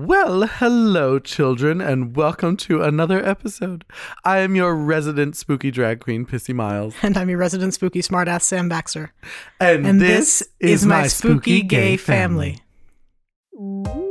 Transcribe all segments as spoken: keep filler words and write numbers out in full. Well, hello, children, and welcome to another episode. I am your resident spooky drag queen, Pissy Miles. And I'm your resident spooky smartass, Sam Baxter. And, and this, this is, is my, my spooky, spooky gay, gay family. family.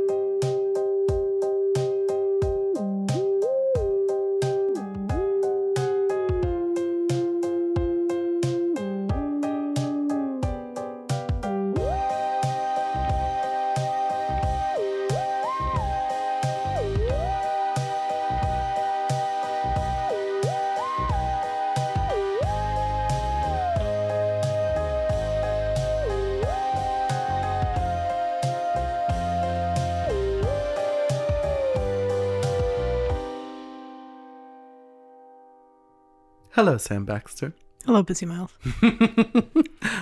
Hello, Sam Baxter. Hello, Pissy Miles.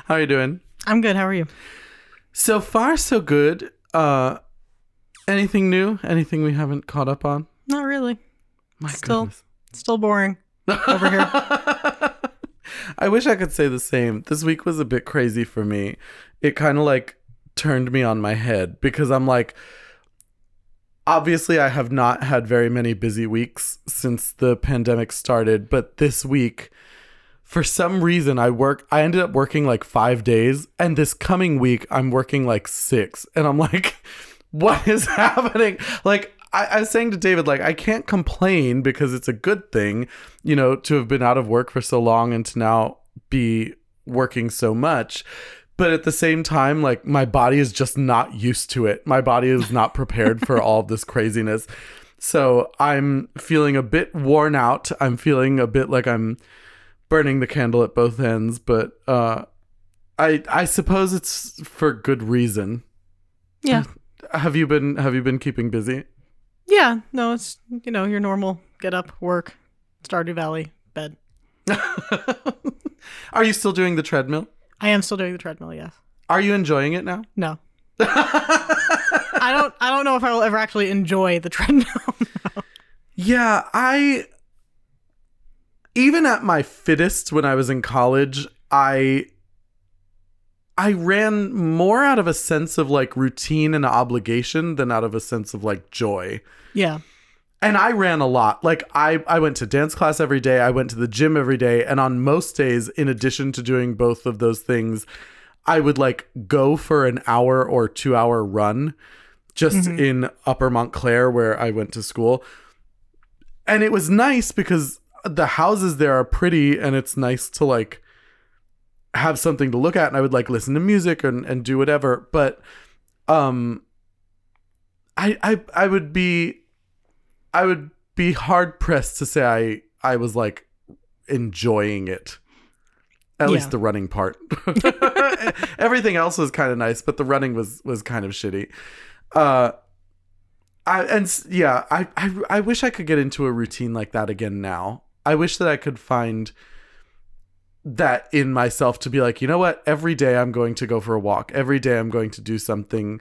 How are you doing? I'm good. How are you? So far, so good. Uh, anything new? Anything we haven't caught up on? Not really. My still, goodness. Still boring over here. I wish I could say the same. This week was a bit crazy for me. It kind of like turned me on my head because I'm like, obviously, I have not had very many busy weeks since the pandemic started, but this week, for some reason, I work. I ended up working like five days, and this coming week, I'm working like six, and I'm like, what is happening? Like, I, I was saying to David, like, I can't complain because it's a good thing, you know, to have been out of work for so long and to now be working so much. But at the same time, like, my body is just not used to it. My body is not prepared for all of this craziness. So I'm feeling a bit worn out. I'm feeling a bit like I'm burning the candle at both ends. But uh, I I suppose it's for good reason. Yeah. Have you been Have you been keeping busy? Yeah. No, it's, you know, your normal get up, work, Stardew Valley, bed. Are you still doing the treadmill? I am still doing the treadmill, yes. Are you enjoying it now? No. I don't I don't know if I will ever actually enjoy the treadmill. No. Yeah, I even at my fittest when I was in college, I I ran more out of a sense of like routine and obligation than out of a sense of like joy. Yeah. And I ran a lot. Like, I, I went to dance class every day. I went to the gym every day. And on most days, in addition to doing both of those things, I would, like, go for an hour or two-hour run just mm-hmm. in Upper Montclair where I went to school. And it was nice because the houses there are pretty and it's nice to, like, have something to look at. And I would, like, listen to music and, and do whatever. But um, I, I I would be... I would be hard pressed to say I, I was like enjoying it. At yeah. least the running part. Everything else was kind of nice, but the running was, was kind of shitty. Uh, I and yeah, I, I I wish I could get into a routine like that again now. I wish that I could find that in myself to be like, you know what? Every day I'm going to go for a walk. Every day I'm going to do something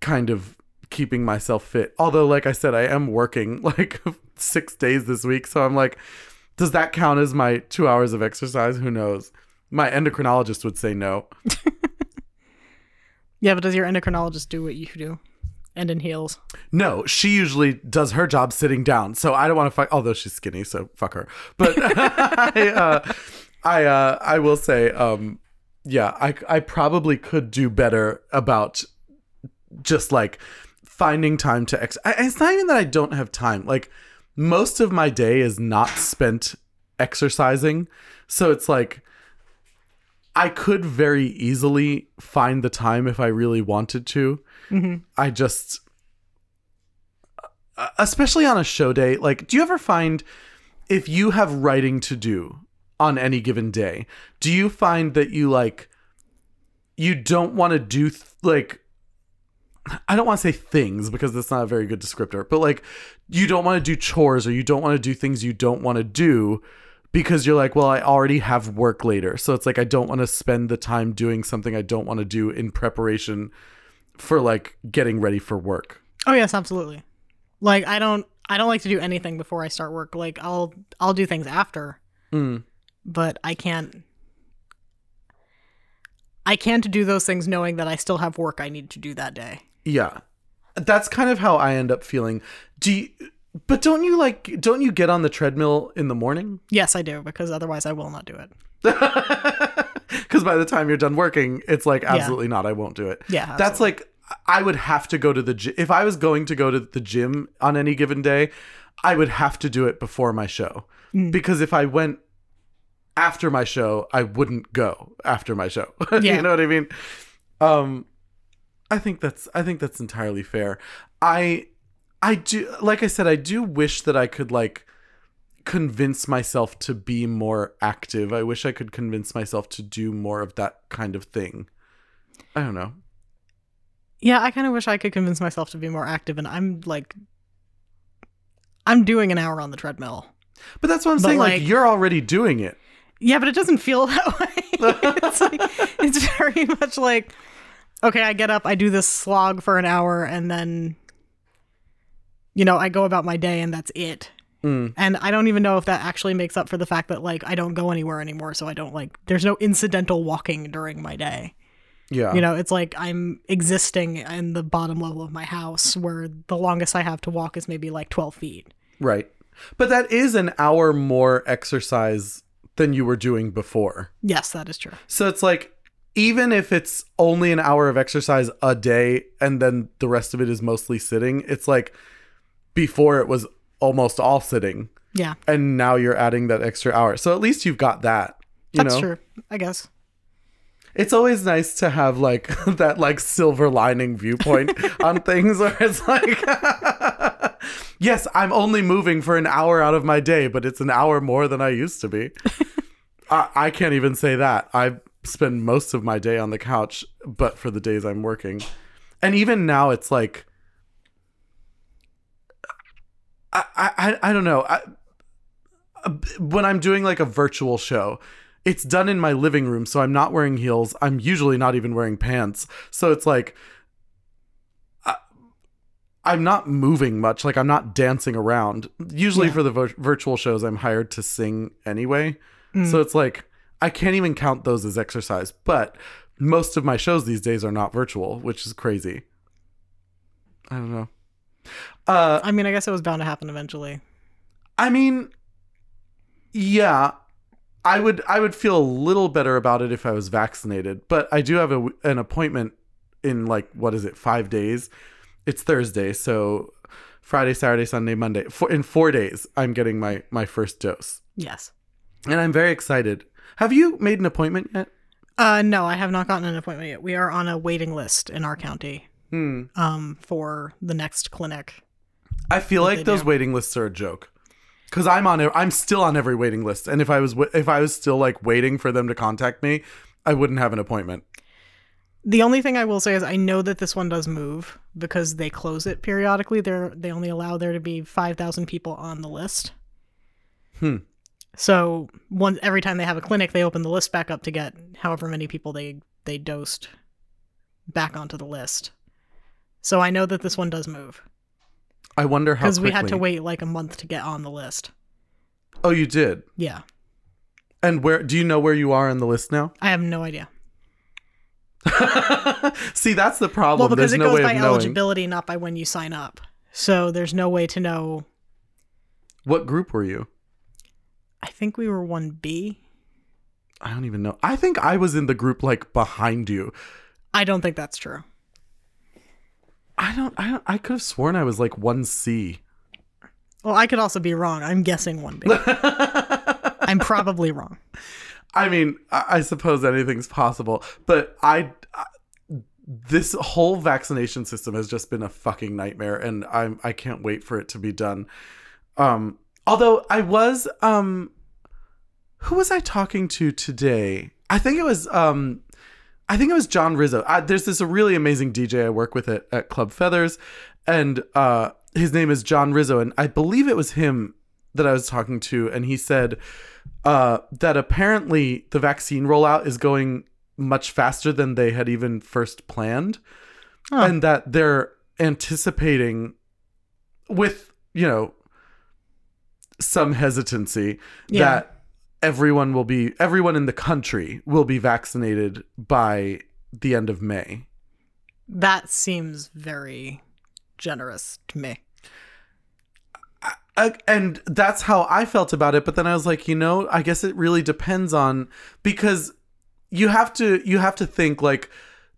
kind of keeping myself fit. Although, like I said, I am working like six days this week. So I'm like, does that count as my two hours of exercise? Who knows? My endocrinologist would say no. Yeah, but does your endocrinologist do what you do? And in heels? No, she usually does her job sitting down. So I don't want to fuck, although she's skinny, so fuck her. But I, uh, I, uh, I will say, um, yeah, I, I probably could do better about just like finding time to ex- I, it's not even that I don't have time. Like, most of my day is not spent exercising, so it's like I could very easily find the time if I really wanted to. Mm-hmm. I just, especially on a show day, like, do you ever find if you have writing to do on any given day, do you find that you like you don't want to do th- like I don't want to say things because that's not a very good descriptor, but like you don't want to do chores or you don't want to do things you don't want to do because you're like, well, I already have work later. So it's like, I don't want to spend the time doing something I don't want to do in preparation for like getting ready for work. Oh yes, absolutely. Like I don't, I don't like to do anything before I start work. Like I'll, I'll do things after, mm. but I can't, I can't do those things knowing that I still have work I need to do that day. Yeah. That's kind of how I end up feeling. Do you, but don't you like, don't you get on the treadmill in the morning? Yes, I do, because otherwise I will not do it. Because by the time you're done working, it's like, absolutely yeah. not. I won't do it. Yeah. Absolutely. That's like, I would have to go to the gym. If I was going to go to the gym on any given day, I would have to do it before my show. Mm. Because if I went after my show, I wouldn't go after my show. Yeah. You know what I mean? Um, I think that's, I think that's entirely fair. I, I do, like I said, I do wish that I could like convince myself to be more active. I wish I could convince myself to do more of that kind of thing. I don't know. Yeah, I kind of wish I could convince myself to be more active, and I'm like, I'm doing an hour on the treadmill. But that's what I'm but saying, like, like, you're already doing it. Yeah, but it doesn't feel that way. It's, like, it's very much like, okay, I get up, I do this slog for an hour, and then, you know, I go about my day, and that's it. Mm. And I don't even know if that actually makes up for the fact that, like, I don't go anywhere anymore, so I don't, like, there's no incidental walking during my day. Yeah. You know, it's like I'm existing in the bottom level of my house where the longest I have to walk is maybe like twelve feet. Right. But that is an hour more exercise than you were doing before. Yes, that is true. So it's like, even if it's only an hour of exercise a day and then the rest of it is mostly sitting, it's like before it was almost all sitting. Yeah. And now you're adding that extra hour. So at least you've got that. You That's know? True, I guess. It's always nice to have like that like silver lining viewpoint on things where it's like, yes, I'm only moving for an hour out of my day, but it's an hour more than I used to be. I-, I can't even say that. I spend most of my day on the couch, but for the days I'm working. And even now it's like, I, I-, I don't know. I- when I'm doing like a virtual show, it's done in my living room, so I'm not wearing heels. I'm usually not even wearing pants. So it's like, I, I'm not moving much. Like, I'm not dancing around. Usually yeah. for the vir- virtual shows, I'm hired to sing anyway. Mm. So it's like, I can't even count those as exercise. But most of my shows these days are not virtual, which is crazy. I don't know. Uh, I mean, I guess it was bound to happen eventually. I mean, yeah. I would I would feel a little better about it if I was vaccinated, but I do have a, an appointment in like, what is it, five days? It's Thursday, so Friday, Saturday, Sunday, Monday. For, in four days, I'm getting my, my first dose. Yes. And I'm very excited. Have you made an appointment yet? Uh, no, I have not gotten an appointment yet. We are on a waiting list in our county hmm. um, for the next clinic. I feel like those do. waiting lists are a joke. Because I'm on, I'm still on every waiting list, and if I was, if I was still like waiting for them to contact me, I wouldn't have an appointment. The only thing I will say is I know that this one does move because they close it periodically. They're they only allow there to be five thousand people on the list. Hmm. So one every time they have a clinic, they open the list back up to get however many people they they dosed back onto the list. So I know that this one does move. I wonder how quickly. Because we had to wait like a month to get on the list. Oh, you did? Yeah. And where do you know where you are on the list now? I have no idea. See, that's the problem. Well, because there's it no goes way by eligibility, not by when you sign up. So there's no way to know. What group were you? I think we were one B. I don't even know. I think I was in the group like behind you. I don't think that's true. I don't, I don't, I could have sworn I was like one C. Well, I could also be wrong. I'm guessing one B. I'm probably wrong. I mean, I suppose anything's possible, but I, I, this whole vaccination system has just been a fucking nightmare, and I'm, I can't wait for it to be done. Um, although I was, um, who was I talking to today? I think it was, um, I think it was John Rizzo. I, there's this really amazing D J I work with at, at Club Feathers, and uh, his name is John Rizzo. And I believe it was him that I was talking to. And he said uh, that apparently the vaccine rollout is going much faster than they had even first planned. Oh. And that they're anticipating with, you know, some hesitancy yeah. that Everyone will be, everyone in the country will be vaccinated by the end of May. That seems very generous to me. I, and that's how I felt about it. But then I was like, you know, I guess it really depends on, because you have to you have to think like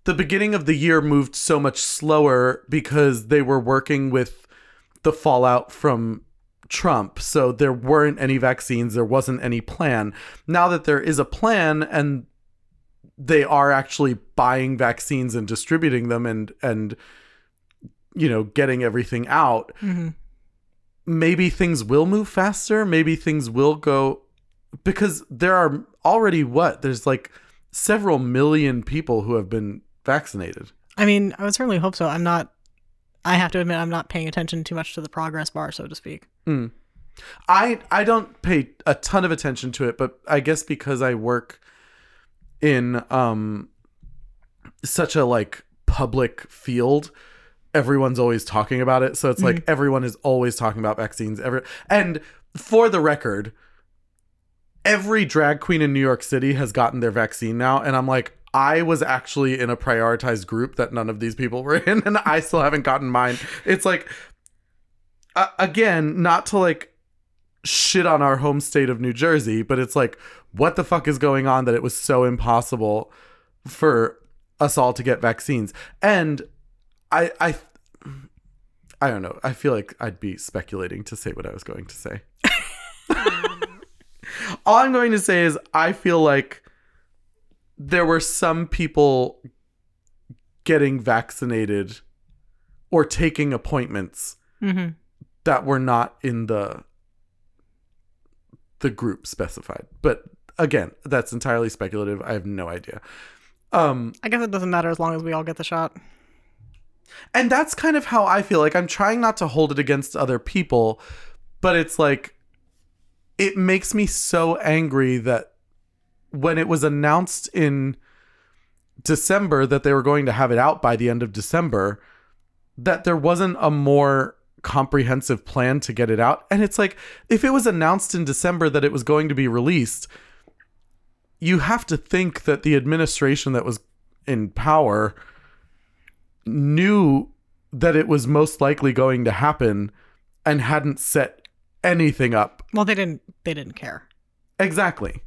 the beginning of the year moved so much slower because they were working with the fallout from Trump. So there weren't any vaccines. There wasn't any plan. Now that there is a plan and they are actually buying vaccines and distributing them and, and you know, getting everything out. Mm-hmm. Maybe things will move faster. Maybe things will go, because there are already what? There's like several million people who have been vaccinated. I mean, I would certainly hope so. I'm not, I have to admit, I'm not paying attention too much to the progress bar, so to speak. Mm. I, I don't pay a ton of attention to it, but I guess because I work in um such a like public field, everyone's always talking about it. So it's like mm-hmm. everyone is always talking about vaccines. Every And for the record, every drag queen in New York City has gotten their vaccine now. And I'm like, I was actually in a prioritized group that none of these people were in. And I still haven't gotten mine. It's like, uh, again, not to like shit on our home state of New Jersey, but it's like, what the fuck is going on that it was so impossible for us all to get vaccines? And I, I I don't know. I feel like I'd be speculating to say what I was going to say. All I'm going to say is I feel like there were some people getting vaccinated or taking appointments mm-hmm. that were not in the the group specified. But again, that's entirely speculative. I have no idea. Um, I guess it doesn't matter as long as we all get the shot. And that's kind of how I feel. Like, I'm trying not to hold it against other people, but it's like, it makes me so angry that when it was announced in December that they were going to have it out by the end of December, that there wasn't a more comprehensive plan to get it out. And it's like, if it was announced in December that it was going to be released, you have to think that the administration that was in power knew that it was most likely going to happen and hadn't set anything up. Well, they didn't they didn't care. Exactly.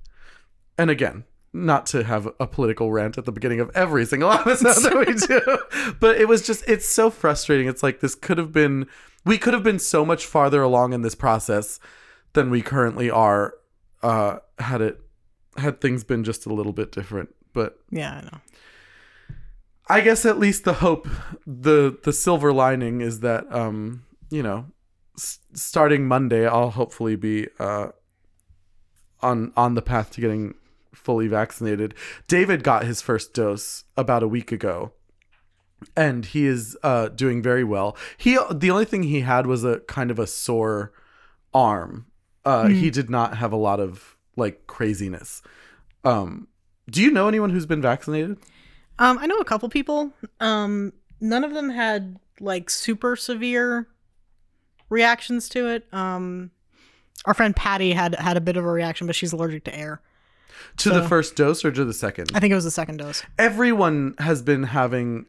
And again, not to have a political rant at the beginning of every single episode that we do, but it was just, it's so frustrating. It's like, this could have been, we could have been so much farther along in this process than we currently are uh, had it, had things been just a little bit different. But yeah, I know. I guess at least the hope, the the silver lining is that, um, you know, s- starting Monday, I'll hopefully be uh, on on the path to getting fully vaccinated. David got his first dose about a week ago, and he is uh, doing very well. He the only thing he had was a kind of a sore arm. Uh, mm. He did not have a lot of like craziness. Um, do you know anyone who's been vaccinated? Um, I know a couple people. Um, none of them had like super severe reactions to it. Um, our friend Patty had had a bit of a reaction, but she's allergic to air. To so, the first dose or to the second? I think it was the second dose. Everyone has been having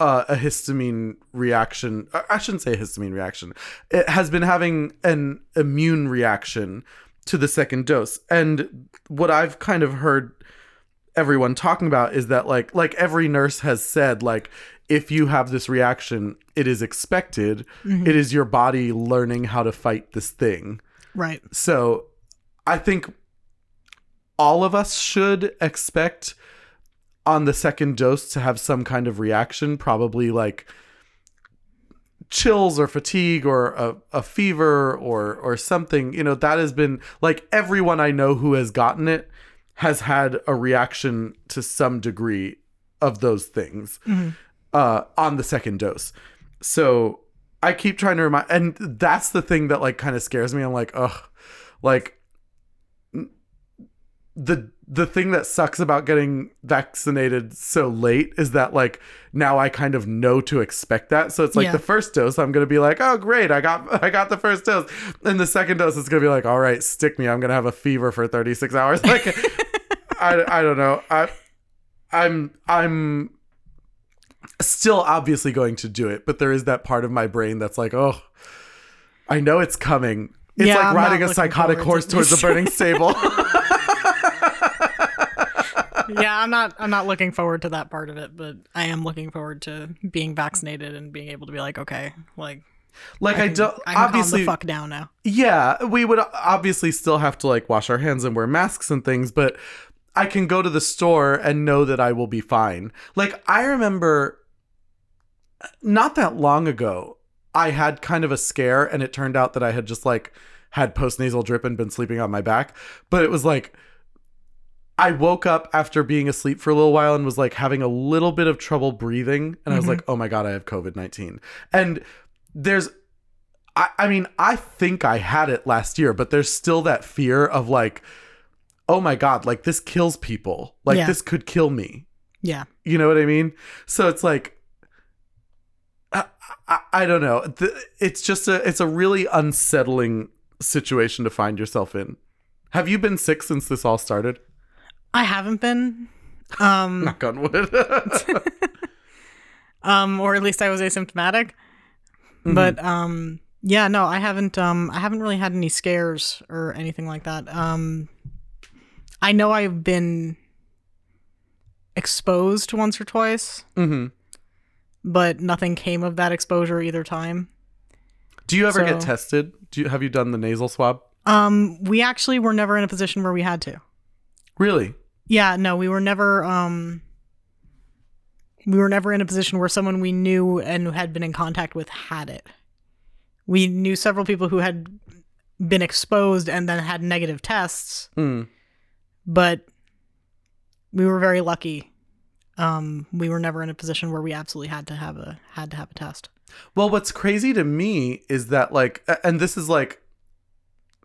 uh, a histamine reaction. I shouldn't say a histamine reaction. It has been having an immune reaction to the second dose. And what I've kind of heard everyone talking about is that like like every nurse has said, like, if you have this reaction, it is expected. Mm-hmm. It is your body learning how to fight this thing, right? So I think all of us should expect on the second dose to have some kind of reaction, probably like chills or fatigue or a, a fever or or something, you know. That has been like everyone I know who has gotten it has had a reaction to some degree of those things mm-hmm. uh, on the second dose. So I keep trying to remind, and that's the thing that like kind of scares me. I'm like, ugh, like the, the thing that sucks about getting vaccinated so late is that like, now I kind of know to expect that. So it's like yeah. The first dose, I'm going to be like, oh great, I got, I got the first dose. And the second dose is going to be like, all right, stick me. I'm going to have a fever for thirty-six hours. Like, I, I don't know. I, I'm I'm still obviously going to do it, but there is that part of my brain that's like, oh, I know it's coming. It's yeah, like I'm riding a psychotic horse to towards a burning stable. Yeah, I'm not I'm not looking forward to that part of it, but I am looking forward to being vaccinated and being able to be like, okay, like like I, I don't I can obviously calm the fuck down now. Yeah, we would obviously still have to like wash our hands and wear masks and things, but I can go to the store and know that I will be fine. Like I remember not that long ago, I had kind of a scare and it turned out that I had just like had postnasal drip and been sleeping on my back, but it was like I woke up after being asleep for a little while and was like having a little bit of trouble breathing. And mm-hmm. I was like, oh my God, I have covid nineteen. And there's, I, I mean, I think I had it last year, but there's still that fear of like, oh my God, like this kills people. Like yeah. this could kill me. Yeah. You know what I mean? So it's like, I, I, I don't know. It's just a, it's a really unsettling situation to find yourself in. Have you been sick since this all started? I haven't been. Um, Knock on wood. um, or at least I was asymptomatic. Mm-hmm. But um, yeah, no, I haven't. Um, I haven't really had any scares or anything like that. Um, I know I've been exposed once or twice, mm-hmm. but nothing came of that exposure either time. Do you ever so, get tested? Do you, have you done the nasal swab? Um, we actually were never in a position where we had to. Really? Yeah, no, we were never um, we were never in a position where someone we knew and had been in contact with had it. We knew several people who had been exposed and then had negative tests, mm. but we were very lucky. Um, we were never in a position where we absolutely had to have a had to have a test. Well, what's crazy to me is that like, and this is like,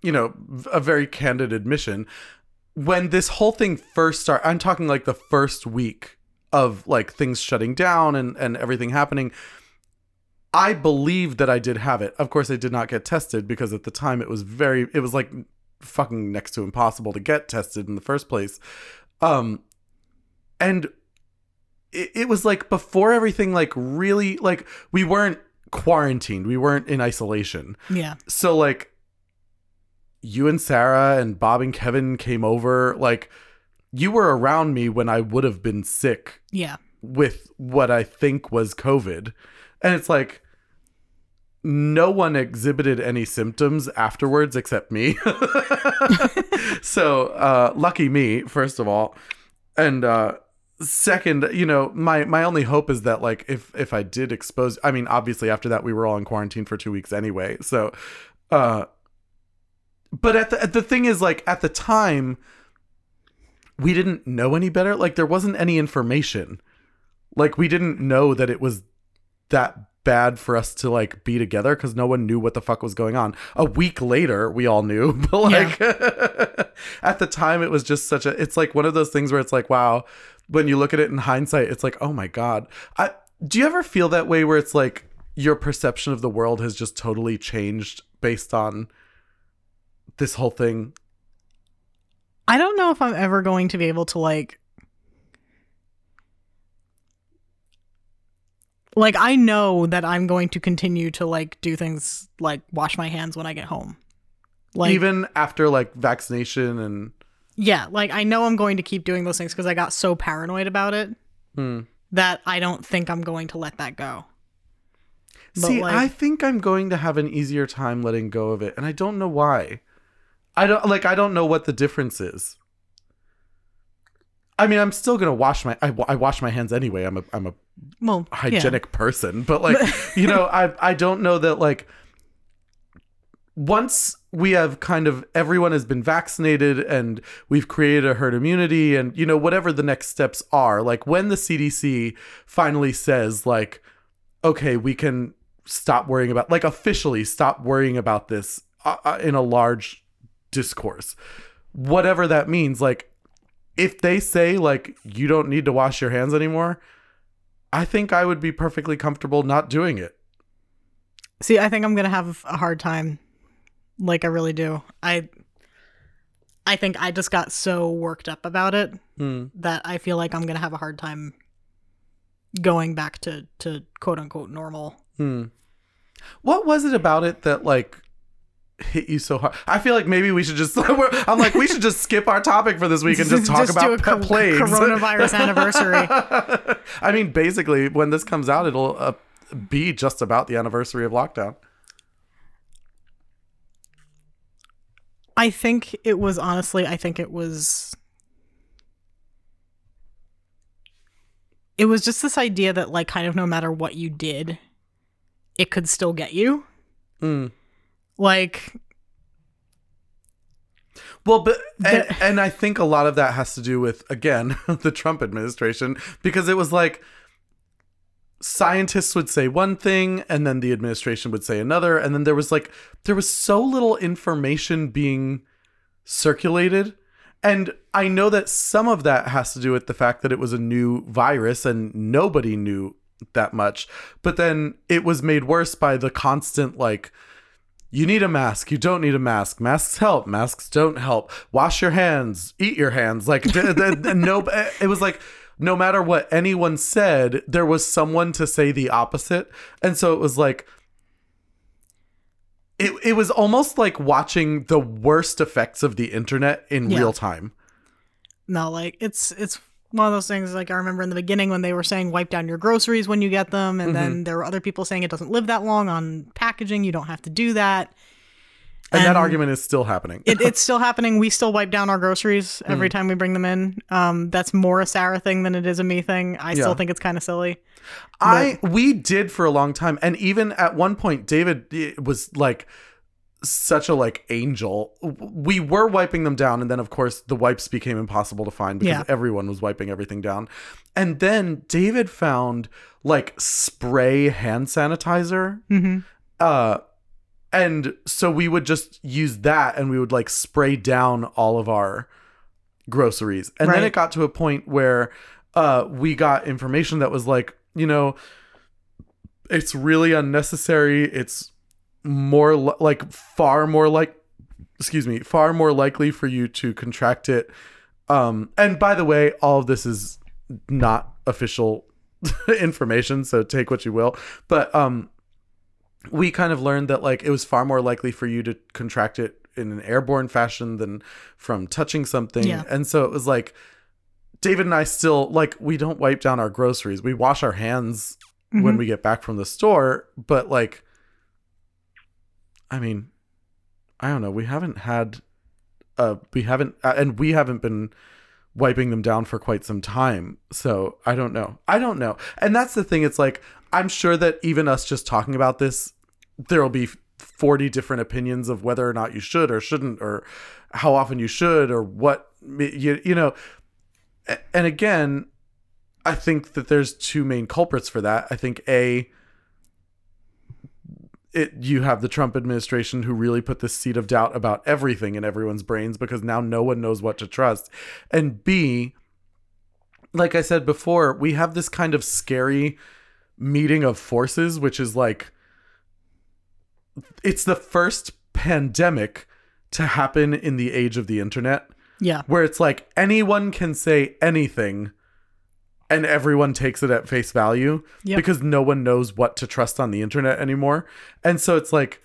you know, a very candid admission. When this whole thing first started, I'm talking like the first week of like things shutting down and, and everything happening, I believed that I did have it. Of course, I did not get tested because at the time it was very, it was like fucking next to impossible to get tested in the first place. Um, and it, it was like before everything, like really, like we weren't quarantined. We weren't in isolation. Yeah. So like, you and Sarah and Bob and Kevin came over. Like, you were around me when I would have been sick. Yeah. With what I think was COVID. And it's like, no one exhibited any symptoms afterwards except me. So, uh, lucky me, first of all. And uh, second, you know, my, my only hope is that, like, if, if I did expose... I mean, obviously, after that, we were all in quarantine for two weeks anyway. So, uh... But at the, the thing is, like, at the time, we didn't know any better. Like, there wasn't any information. Like, we didn't know that it was that bad for us to, like, be together because no one knew what the fuck was going on. A week later, we all knew. But, like, yeah. At the time, it was just such a... It's, like, one of those things where it's, like, wow. When you look at it in hindsight, it's, like, oh, my God. I, do you ever feel that way where it's, like, your perception of the world has just totally changed based on... this whole thing? I don't know if I'm ever going to be able to like like I know that I'm going to continue to like do things like wash my hands when I get home, like even after like vaccination and yeah, like I know I'm going to keep doing those things because I got so paranoid about it hmm. that I don't think I'm going to let that go. But see, like, I think I'm going to have an easier time letting go of it, and I don't know why. I don't like. I don't know what the difference is. I mean, I'm still gonna wash my. I, I wash my hands anyway. I'm a. I'm a well, hygienic yeah. person, but like you know, I I don't know that like. Once we have kind of everyone has been vaccinated and we've created a herd immunity, and you know whatever the next steps are, like when the C D C finally says like, okay, we can stop worrying about like officially stop worrying about this uh, in a large. Discourse, whatever that means. Like if they say like you don't need to wash your hands anymore, I think I would be perfectly comfortable not doing it. See, I think I'm gonna have a hard time. Like I really do. I I think I just got so worked up about it mm. that I feel like I'm gonna have a hard time going back to, to quote unquote normal. Hmm. What was it about it that like hit you so hard? I feel like maybe we should just, I'm like, we should just skip our topic for this week and just talk just about pet co- plagues. Coronavirus anniversary. I mean, basically when this comes out, it'll uh, be just about the anniversary of lockdown. I think it was honestly, I think it was, it was just this idea that like kind of no matter what you did, it could still get you. Mm. Like. Well, but and, the- and I think a lot of that has to do with, again, the Trump administration, because it was like scientists would say one thing and then the administration would say another. And then there was like there was so little information being circulated. And I know that some of that has to do with the fact that it was a new virus and nobody knew that much. But then it was made worse by the constant, like, you need a mask, you don't need a mask, masks help, masks don't help, wash your hands, eat your hands. Like, d- d- d- no, it was like, no matter what anyone said, there was someone to say the opposite. And so it was like, it it was almost like watching the worst effects of the internet in yeah. real time. No, like it's, it's one of those things. Like I remember in the beginning when they were saying wipe down your groceries when you get them. And mm-hmm. then there were other people saying it doesn't live that long on packaging. You don't have to do that. And, and that argument is still happening. it, it's still happening. We still wipe down our groceries every mm. time we bring them in. Um, that's more a Sarah thing than it is a me thing. I yeah. still think it's kind of silly. I but- We did for a long time. And even at one point, David was like such a like angel. We were wiping them down. And then, of course, the wipes became impossible to find because yeah. everyone was wiping everything down. And then David found like spray hand sanitizer. Mm-hmm. Uh And so we would just use that and we would like spray down all of our groceries. And right. then it got to a point where uh, we got information that was like, you know, it's really unnecessary. It's more li- like far more like, excuse me, far more likely for you to contract it. Um, and by the way, all of this is not official information. So take what you will. But um we kind of learned that like it was far more likely for you to contract it in an airborne fashion than from touching something. Yeah. And so it was like David and I still like we don't wipe down our groceries. We wash our hands mm-hmm. when we get back from the store. But like, I mean, I don't know. We haven't had uh, we haven't uh, and we haven't been wiping them down for quite some time. So I don't know. I don't know. And that's the thing. It's like I'm sure that even us just talking about this, there will be forty different opinions of whether or not you should or shouldn't or how often you should or what, you, you know. And again, I think that there's two main culprits for that. I think, A, it you have the Trump administration who really put the seed of doubt about everything in everyone's brains because now no one knows what to trust. And B, like I said before, we have this kind of scary meeting of forces, which is like it's the first pandemic to happen in the age of the internet, yeah where it's like anyone can say anything and everyone takes it at face value yep. because no one knows what to trust on the internet anymore. And so it's like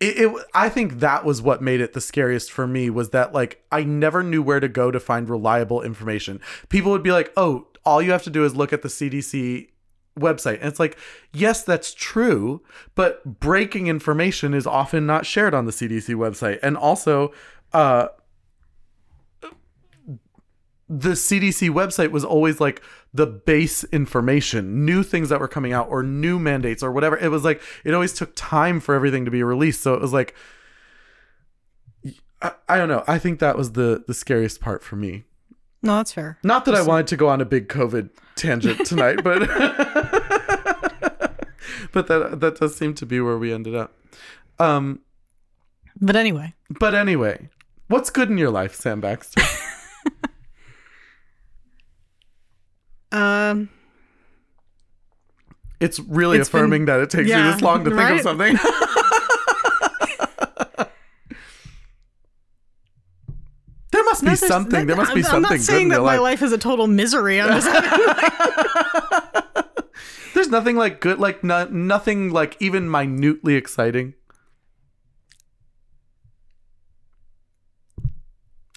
it, it I think that was what made it the scariest for me, was that like I never knew where to go to find reliable information. People would be like, oh, all you have to do is look at the C D C website. And it's like, yes, that's true. But breaking information is often not shared on the C D C website. And also, uh, the C D C website was always like the base information, new things that were coming out or new mandates or whatever. It was like, it always took time for everything to be released. So it was like, I, I don't know. I think that was the, the scariest part for me. No, that's fair. Not that Just, I wanted to go on a big COVID tangent tonight, but but that that does seem to be where we ended up. Um, but anyway. But anyway, what's good in your life, Sam Baxter? um, it's really it's affirming been, that it takes yeah, you this long to right? think of something. must no, be something. There must I'm, be something. I'm not saying that my life is a total misery. I'm just like... There's nothing like good, like no, nothing like even minutely exciting.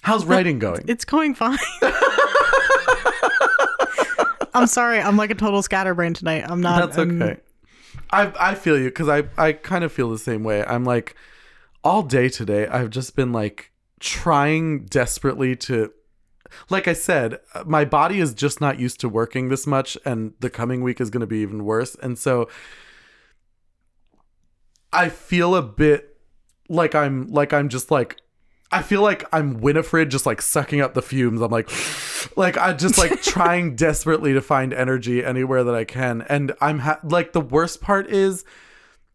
How's writing going? It's going fine. I'm sorry. I'm like a total scatterbrain tonight. I'm not. That's um... okay. I I feel you because I, I kind of feel the same way. I'm like all day today. I've just been like trying desperately to, like I said, my body is just not used to working this much, and the coming week is going to be even worse. And so I feel a bit like I'm like I'm just like. I feel like I'm Winifred just like sucking up the fumes. I'm like, like I just like trying desperately to find energy anywhere that I can. And I'm ha- like, the worst part is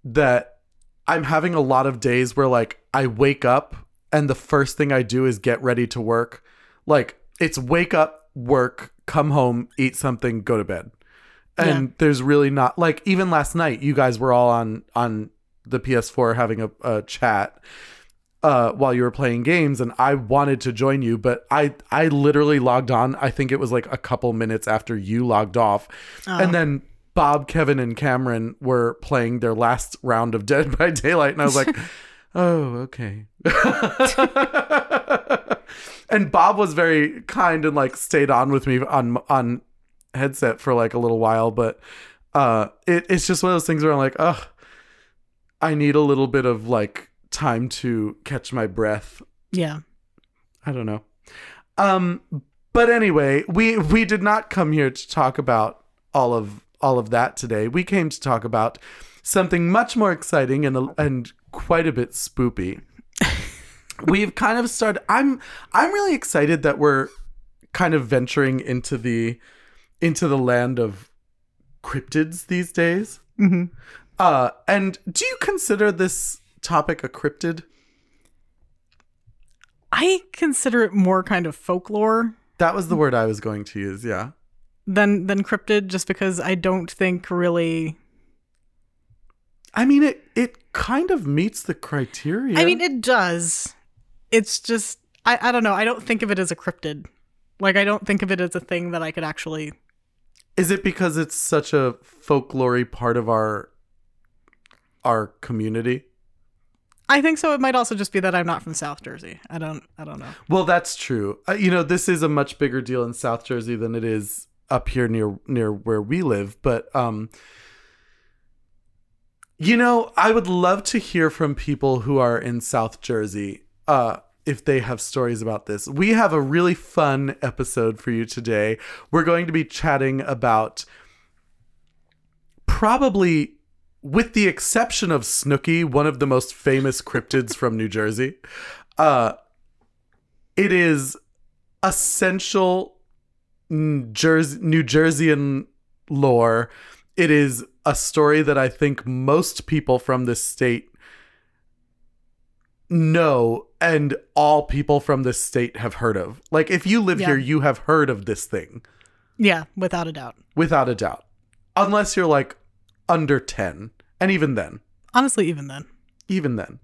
that I'm having a lot of days where like I wake up and the first thing I do is get ready to work. Like it's wake up, work, come home, eat something, go to bed. And yeah. There's really not like, even last night, you guys were all on, on the P S four having a, a chat. Uh, while you were playing games, and I wanted to join you, but I, I literally logged on. I think it was like a couple minutes after you logged off. Oh. And then Bob, Kevin, and Cameron were playing their last round of Dead by Daylight. And I was like, oh, okay. And Bob was very kind and like stayed on with me on, on headset for like a little while. But uh, it, it's just one of those things where I'm like, oh, I need a little bit of like, time to catch my breath. Yeah. I don't know. Um, but anyway, we, we did not come here to talk about all of all of that today. We came to talk about something much more exciting and and quite a bit spoopy. We've kind of started I'm I'm really excited that we're kind of venturing into the into the land of cryptids these days. Mm-hmm. Uh and do you consider this topic a cryptid? I consider it more kind of folklore. That was the word I was going to use, yeah. Than than cryptid, just because I don't think really. I mean, it it kind of meets the criteria. I mean, it does. It's just I I don't know. I don't think of it as a cryptid. Like I don't think of it as a thing that I could actually. Is it because it's such a folklore-y part of our our community? I think so. It might also just be that I'm not from South Jersey. I don't I don't know. Well, that's true. Uh, you know, this is a much bigger deal in South Jersey than it is up here near near where we live. But, um, you know, I would love to hear from people who are in South Jersey uh, if they have stories about this. We have a really fun episode for you today. We're going to be chatting about probably... with the exception of Snooki, one of the most famous cryptids from New Jersey, uh, it is essential New Jersey, New Jerseyan lore. It is a story that I think most people from this state know, and all people from this state have heard of. Like, if you live yeah. here, you have heard of this thing. Yeah, without a doubt. Without a doubt. Unless you're like, under ten, and even then honestly even then even then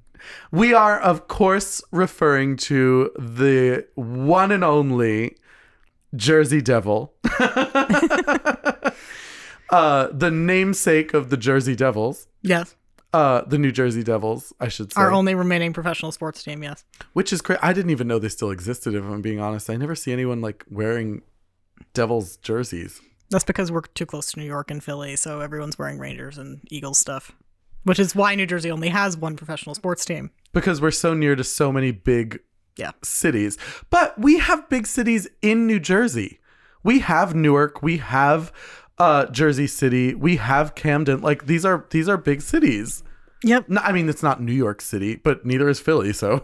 we are of course referring to the one and only Jersey Devil. Uh the namesake of the Jersey Devils. Yes. Uh the New Jersey Devils, I should say, our only remaining professional sports team. Yes, which is crazy. I didn't even know they still existed, if I'm being honest. I never see anyone like wearing Devils jerseys. That's because we're too close to New York and Philly, so everyone's wearing Rangers and Eagles stuff, which is why New Jersey only has one professional sports team. Because we're so near to so many big yeah. cities. But we have big cities in New Jersey. We have Newark. We have uh, Jersey City. We have Camden. Like, these are these are big cities. Yep. No, I mean, it's not New York City, but neither is Philly, so...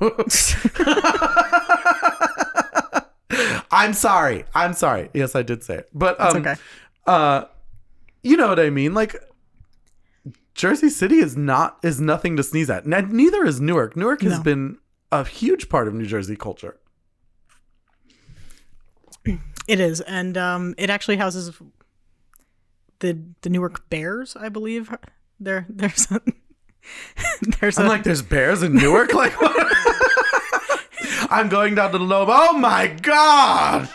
I'm sorry. I'm sorry. Yes, I did say it. But um, that's okay. Uh, you know what I mean? Like, Jersey City is not is nothing to sneeze at. And neither is Newark. Newark has no. been a huge part of New Jersey culture. It is. And um, it actually houses the the Newark Bears, I believe. There, there's a, there's I'm a, like, there's bears in Newark? Like, what? I'm going down to the Lobe. Oh my God!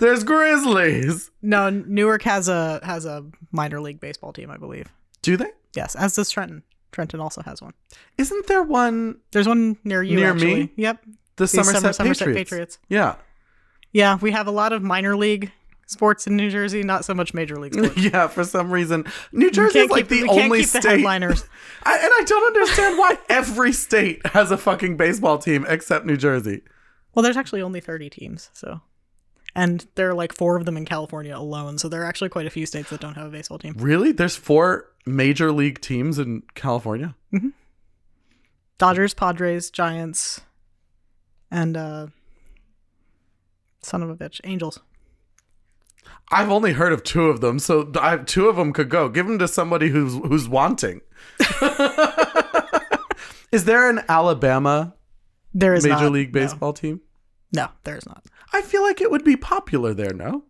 There's Grizzlies. No, Newark has a has a minor league baseball team, I believe. Do they? Yes, as does Trenton. Trenton also has one. Isn't there one? There's one near you. Near actually. me. Yep. The, the Somerset, Somerset Patriots. Patriots. Yeah. Yeah, we have a lot of minor league sports in New Jersey, not so much major league sports. Yeah, for some reason, New Jersey is like keep, the only state. The I, and I don't understand why every state has a fucking baseball team except New Jersey. Well, there's actually only thirty teams, so, and there are like four of them in California alone. So there are actually quite a few states that don't have a baseball team. Really? There's four major league teams in California? Mm-hmm. Dodgers, Padres, Giants, and uh, son of a bitch, Angels. I've only heard of two of them, so I, two of them could go. Give them to somebody who's who's wanting. Is there an Alabama there is Major not, League Baseball no. team? No, there is not. I feel like it would be popular there, no?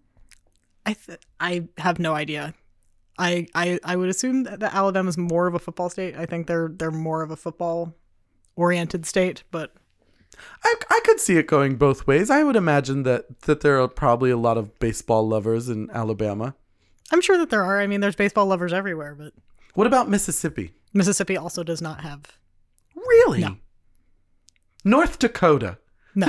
I th- I have no idea. I, I I would assume that Alabama is more of a football state. I think they're they're more of a football-oriented state, but... I, I could see it going both ways. I would imagine that, that there are probably a lot of baseball lovers in Alabama. I'm sure that there are. I mean, there's baseball lovers everywhere, but... What about Mississippi? Mississippi also does not have... Really? No. North Dakota? No.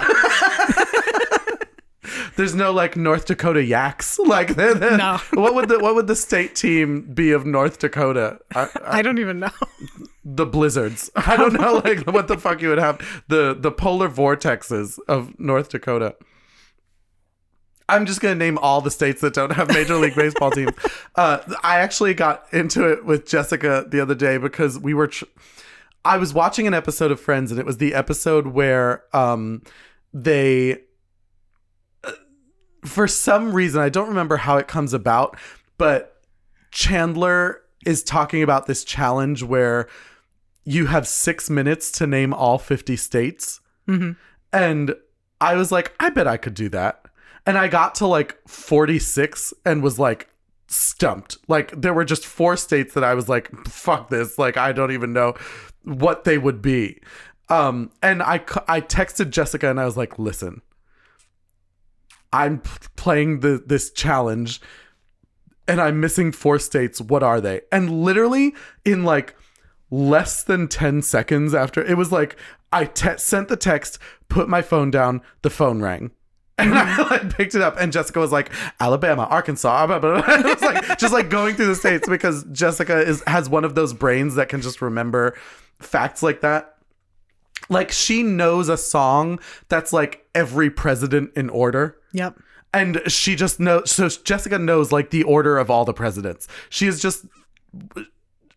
There's no, like, North Dakota Yaks? Like, they're, they're, no. what would the what would the state team be of North Dakota? I, I, I don't even know. The blizzards. I don't know, like, what the fuck you would have. The the polar vortexes of North Dakota. I'm just going to name all the states that don't have Major League Baseball teams. Uh, I actually got into it with Jessica the other day because we were... Tr- I was watching an episode of Friends, and it was the episode where um, they... For some reason, I don't remember how it comes about, but Chandler is talking about this challenge where you have six minutes to name all fifty states. Mm-hmm. And I was like, I bet I could do that. And I got to like forty-six and was like stumped. Like there were just four states that I was like, fuck this. Like, I don't even know what they would be. Um, and I, I texted Jessica and I was like, listen. I'm playing the this challenge and I'm missing four states. What are they? And literally in like less than ten seconds after, it was like I te- sent the text, put my phone down, the phone rang. And I like, picked it up and Jessica was like, Alabama, Arkansas, blah, blah, blah. It was like just like going through the states because Jessica is has one of those brains that can just remember facts like that. Like she knows a song that's like every president in order. Yep. And she just knows. So Jessica knows like the order of all the presidents. She is just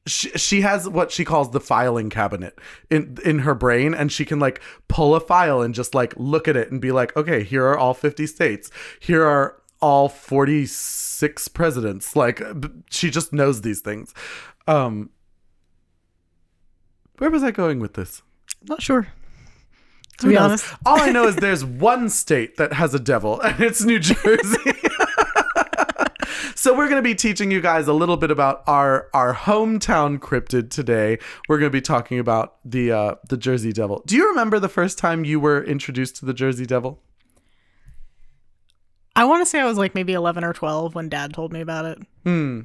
she, she has what she calls the filing cabinet in, in her brain. And she can like pull a file and just like look at it and be like, OK, here are all fifty states. Here are all forty-six presidents. Like she just knows these things. Um, where was I going with this? Not sure. To be honest. All I know is there's one state that has a devil, and it's New Jersey. So we're going to be teaching you guys a little bit about our, our hometown cryptid today. We're going to be talking about the uh, the Jersey Devil. Do you remember the first time you were introduced to the Jersey Devil? I want to say I was like maybe eleven or twelve when Dad told me about it. Hmm.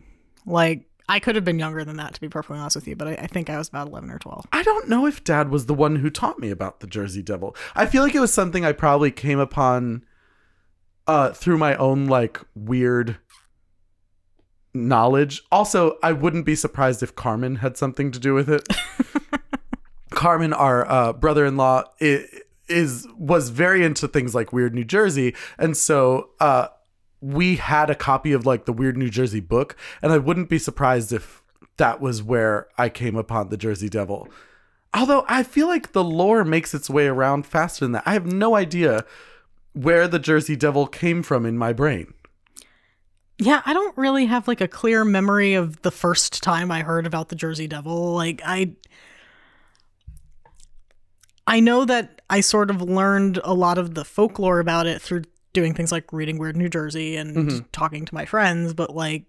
Like. I could have been younger than that, to be perfectly honest with you, but I, I think I was about eleven or twelve. I don't know if Dad was the one who taught me about the Jersey Devil. I feel like it was something I probably came upon uh, through my own, like, weird knowledge. Also, I wouldn't be surprised if Carmen had something to do with it. Carmen, our uh, brother-in-law, is, is was very into things like Weird New Jersey, and so... Uh, we had a copy of like the Weird New Jersey book, and I wouldn't be surprised if that was where I came upon the Jersey Devil. Although I feel like the lore makes its way around faster than that. I have no idea where the Jersey Devil came from in my brain. Yeah, I don't really have like a clear memory of the first time I heard about the Jersey Devil. Like I, I know that I sort of learned a lot of the folklore about it through doing things like reading Weird New Jersey and mm-hmm. talking to my friends, but like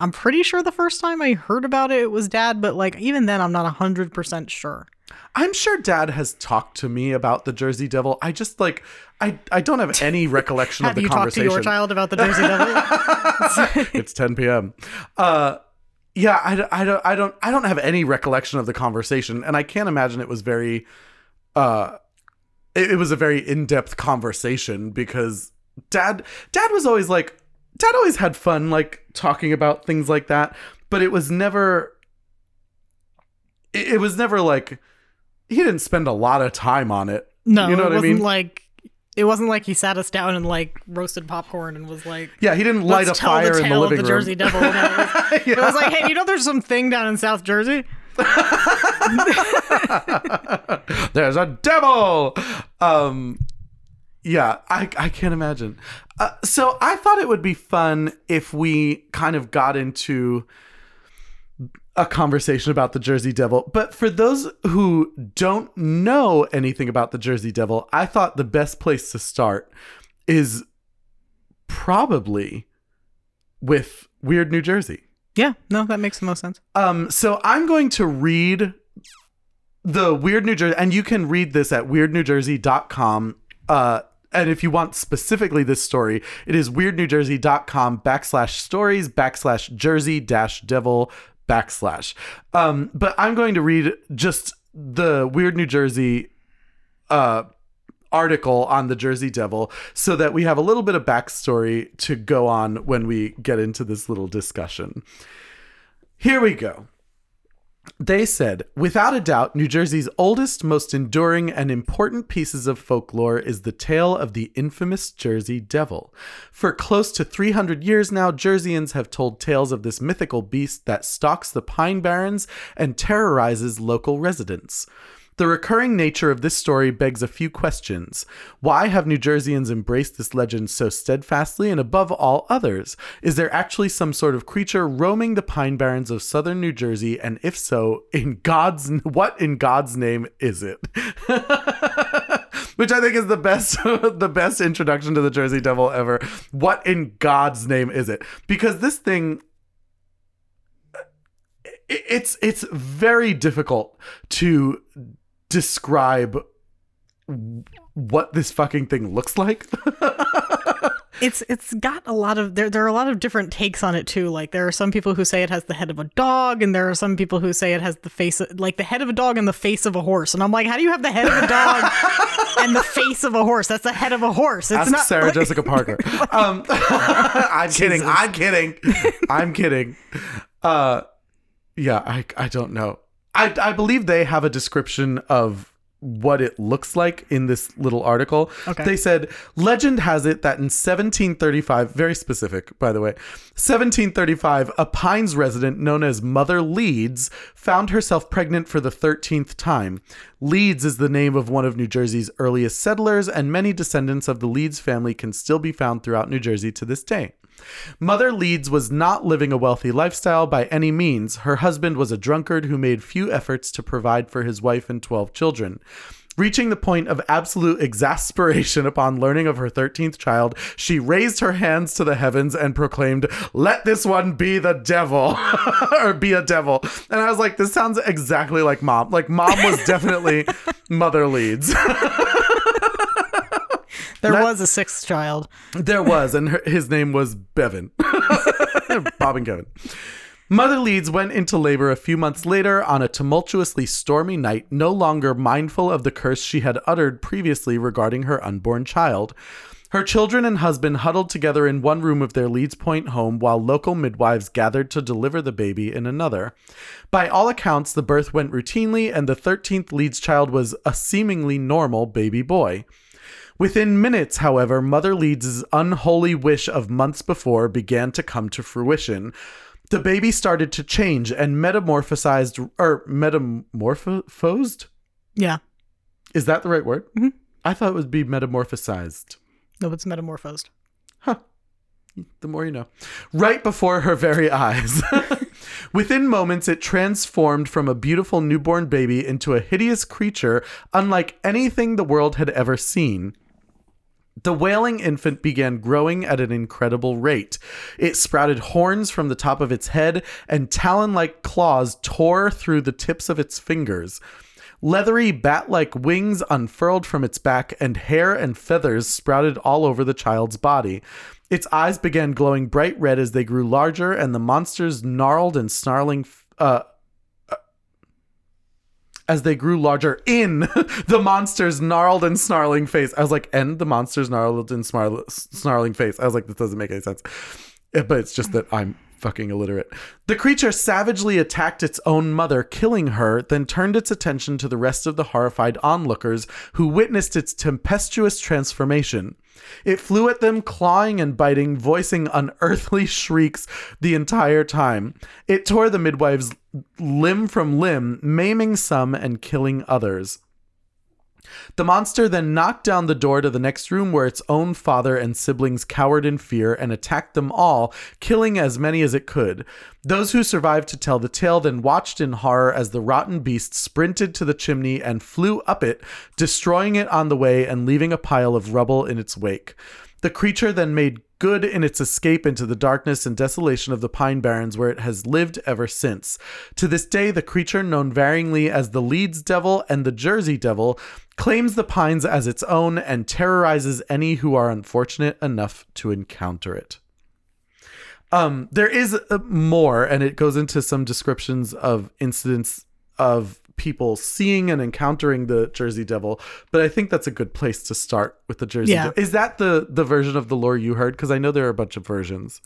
I'm pretty sure the first time I heard about it, it was Dad, but like even then I'm not one hundred percent sure. I'm sure Dad has talked to me about the Jersey Devil. I just like, I, I don't have any recollection of the conversation. Have you talked to your child about the Jersey Devil? It's ten p.m. Uh, yeah, I, I, don't, I, don't, I don't have any recollection of the conversation. And I can't imagine it was very, uh, it, it was a very in-depth conversation because Dad, Dad was always like, Dad always had fun, like talking about things like that. But it was never, it, it was never like, he didn't spend a lot of time on it. No, you know what it wasn't I mean? Like it wasn't like he sat us down and like roasted popcorn and was like, yeah, he didn't light a fire in the living room. The Jersey Devil. No, it, was, yeah. It was like, hey, you know, there's some thing down in South Jersey. There's a devil. Um, yeah, I I can't imagine. Uh, so I thought it would be fun if we kind of got into a conversation about the Jersey Devil. But for those who don't know anything about the Jersey Devil, I thought the best place to start is probably with Weird New Jersey. Yeah, no, that makes the most sense. Um, so I'm going to read the Weird New Jersey, and you can read this at weird new jersey dot com. Uh, and if you want specifically this story, it is weird new jersey dot com backslash stories backslash Jersey dash devil backslash. Um, but I'm going to read just the Weird New Jersey uh, article on the Jersey Devil so that we have a little bit of backstory to go on when we get into this little discussion. Here we go. They said, without a doubt, New Jersey's oldest, most enduring, and important pieces of folklore is the tale of the infamous Jersey Devil. For close to three hundred years now, Jerseyans have told tales of this mythical beast that stalks the Pine Barrens and terrorizes local residents. The recurring nature of this story begs a few questions. Why have New Jerseyans embraced this legend so steadfastly and above all others? Is there actually some sort of creature roaming the Pine Barrens of southern New Jersey? And if so, in God's what in God's name is it? Which I think is the best the best introduction to the Jersey Devil ever. What in God's name is it? Because this thing, it's it's very difficult to describe what this fucking thing looks like. it's it's got a lot of there there are a lot of different takes on it too. Like there are some people who say it has the head of a dog, and there are some people who say it has the face of, like the head of a dog and the face of a horse. And I'm like, how do you have the head of a dog and the face of a horse? That's the head of a horse. It's Ask not Sarah like, Jessica Parker. Like, um, I'm Jesus. kidding. I'm kidding. I'm kidding. Uh, yeah, I I don't know. I, I believe they have a description of what it looks like in this little article. Okay. They said, legend has it that in seventeen thirty-five, very specific, by the way, seventeen thirty-five, a Pines resident known as Mother Leeds found herself pregnant for the thirteenth time. Leeds is the name of one of New Jersey's earliest settlers, and many descendants of the Leeds family can still be found throughout New Jersey to this day. Mother Leeds was not living a wealthy lifestyle by any means. Her husband was a drunkard who made few efforts to provide for his wife and twelve children. Reaching the point of absolute exasperation upon learning of her thirteenth child, she raised her hands to the heavens and proclaimed, let this one be the devil, or be a devil. And I was like, this sounds exactly like Mom. Like Mom was definitely Mother Leeds. There that, was a sixth child. There was, and her, his name was Bevan. Bob and Kevin. Mother Leeds went into labor a few months later on a tumultuously stormy night, no longer mindful of the curse she had uttered previously regarding her unborn child. Her children and husband huddled together in one room of their Leeds Point home while local midwives gathered to deliver the baby in another. By all accounts, the birth went routinely, and the thirteenth Leeds child was a seemingly normal baby boy. Within minutes, however, Mother Leeds' unholy wish of months before began to come to fruition. The baby started to change and metamorphosized, or metamorphosed? Yeah. Is that the right word? Mm-hmm. I thought it would be metamorphosized. No, it's metamorphosed. Huh. The more you know. Right before her very eyes. Within moments, it transformed from a beautiful newborn baby into a hideous creature unlike anything the world had ever seen. The wailing infant began growing at an incredible rate. It sprouted horns from the top of its head, and talon-like claws tore through the tips of its fingers. Leathery, bat-like wings unfurled from its back, and hair and feathers sprouted all over the child's body. Its eyes began glowing bright red as they grew larger, and the monster's gnarled and snarling... Uh, as they grew larger in the monster's gnarled and snarling face. I was like, and the monster's gnarled and snarl- snarling face. I was like, this doesn't make any sense. But it's just that I'm fucking illiterate. The creature savagely attacked its own mother, killing her, then turned its attention to the rest of the horrified onlookers who witnessed its tempestuous transformation. It flew at them, clawing and biting, voicing unearthly shrieks the entire time. It tore the midwives limb from limb, maiming some and killing others. The monster then knocked down the door to the next room where its own father and siblings cowered in fear and attacked them all, killing as many as it could. Those who survived to tell the tale then watched in horror as the rotten beast sprinted to the chimney and flew up it, destroying it on the way and leaving a pile of rubble in its wake. The creature then made good in its escape into the darkness and desolation of the Pine Barrens, where it has lived ever since. To this day, the creature, known varyingly as the Leeds Devil and the Jersey Devil, claims the pines as its own and terrorizes any who are unfortunate enough to encounter it. Um, there is more, and it goes into some descriptions of incidents of people seeing and encountering the Jersey Devil, but I think that's a good place to start with the Jersey yeah. Devil. Is that the the version of the lore you heard? Because I know there are a bunch of versions.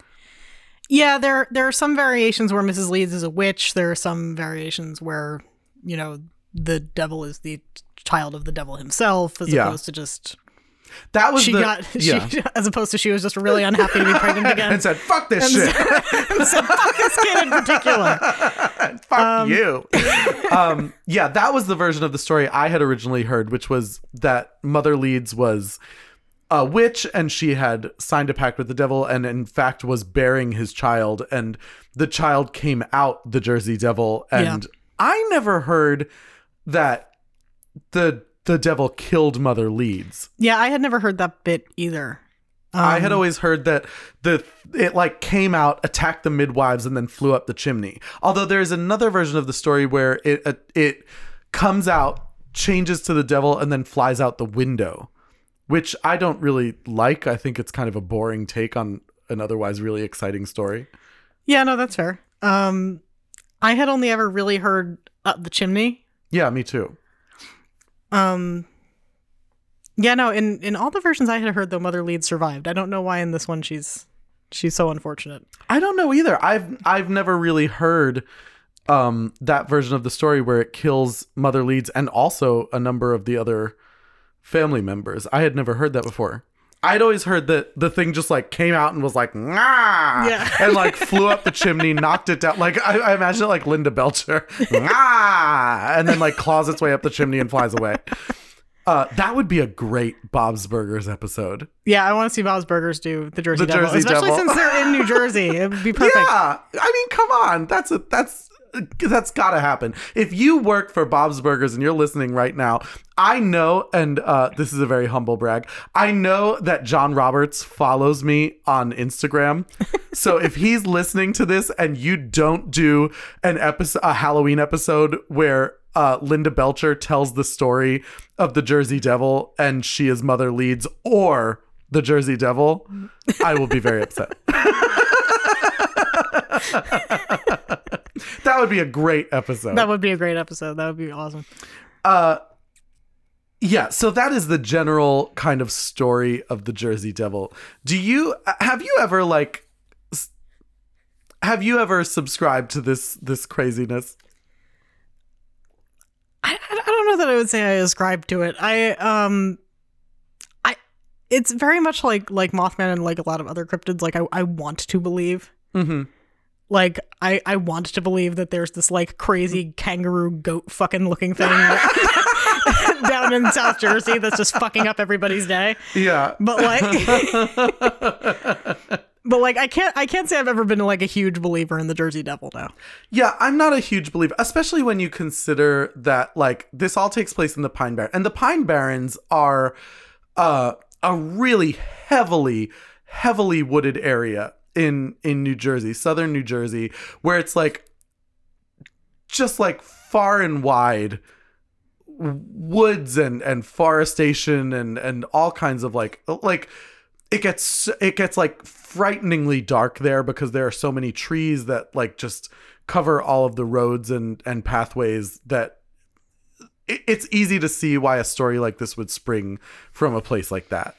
Yeah, there there are some variations where Missus Leeds is a witch. There are some variations where, you know, the devil is the child of the devil himself, as yeah. opposed to just that was she the, got yeah. she, as opposed to she was just really unhappy to be pregnant again and said fuck this and shit said, and said fuck this kid in particular. Fuck um, you. um, yeah, that was the version of the story I had originally heard, which was that Mother Leeds was a witch and she had signed a pact with the devil and in fact was bearing his child, and the child came out the Jersey Devil. And yeah. I never heard that the the devil killed Mother Leeds. Yeah, I had never heard that bit either. Um, I had always heard that the it like came out, attacked the midwives, and then flew up the chimney. Although there is another version of the story where it uh, it comes out, changes to the devil, and then flies out the window, which I don't really like. I think it's kind of a boring take on an otherwise really exciting story. Yeah, no, that's fair. Um, I had only ever really heard up the chimney. Yeah, me too. Um, yeah, no, in, in all the versions I had heard, though, Mother Leeds survived. I don't know why in this one she's she's so unfortunate. I don't know either. I've I've never really heard um that version of the story where it kills Mother Leeds and also a number of the other family members. I had never heard that before. I'd always heard that the thing just like came out and was like, nah, yeah. and like flew up the chimney, knocked it down. Like I, I imagine it like Linda Belcher, nah, and then like claws its way up the chimney and flies away. Uh, that would be a great Bob's Burgers episode. Yeah, I want to see Bob's Burgers do the Jersey the Devil, Jersey especially Devil. Since they're in New Jersey. It would be perfect. Yeah, I mean, come on, that's a that's. That's got to happen. If you work for Bob's Burgers and you're listening right now, I know, and uh, this is a very humble brag, I know that John Roberts follows me on Instagram. So if he's listening to this and you don't do an episode, a Halloween episode where uh, Linda Belcher tells the story of the Jersey Devil and she is Mother Leeds or the Jersey Devil, I will be very upset. That would be a great episode. That would be a great episode. That would be awesome. Uh, yeah. So that is the general kind of story of the Jersey Devil. Do you have you ever like have you ever subscribed to this this craziness? I, I don't know that I would say I ascribe to it. I um. I it's very much like like Mothman and like a lot of other cryptids. Like I I want to believe. Mm-hmm. Like, I, I want to believe that there's this, like, crazy kangaroo goat fucking looking thing down in South Jersey that's just fucking up everybody's day. Yeah. But, like... But like I can't I can't say I've ever been like a huge believer in the Jersey Devil now. Yeah, I'm not a huge believer, especially when you consider that like this all takes place in the Pine Barrens. And the Pine Barrens are uh, a really heavily, heavily wooded area in, in New Jersey, southern New Jersey, where it's like just like far and wide woods and, and forestation and, and all kinds of like, like it gets, it gets like frighteningly dark there because there are so many trees that like just cover all of the roads and, and pathways that it, it's easy to see why a story like this would spring from a place like that.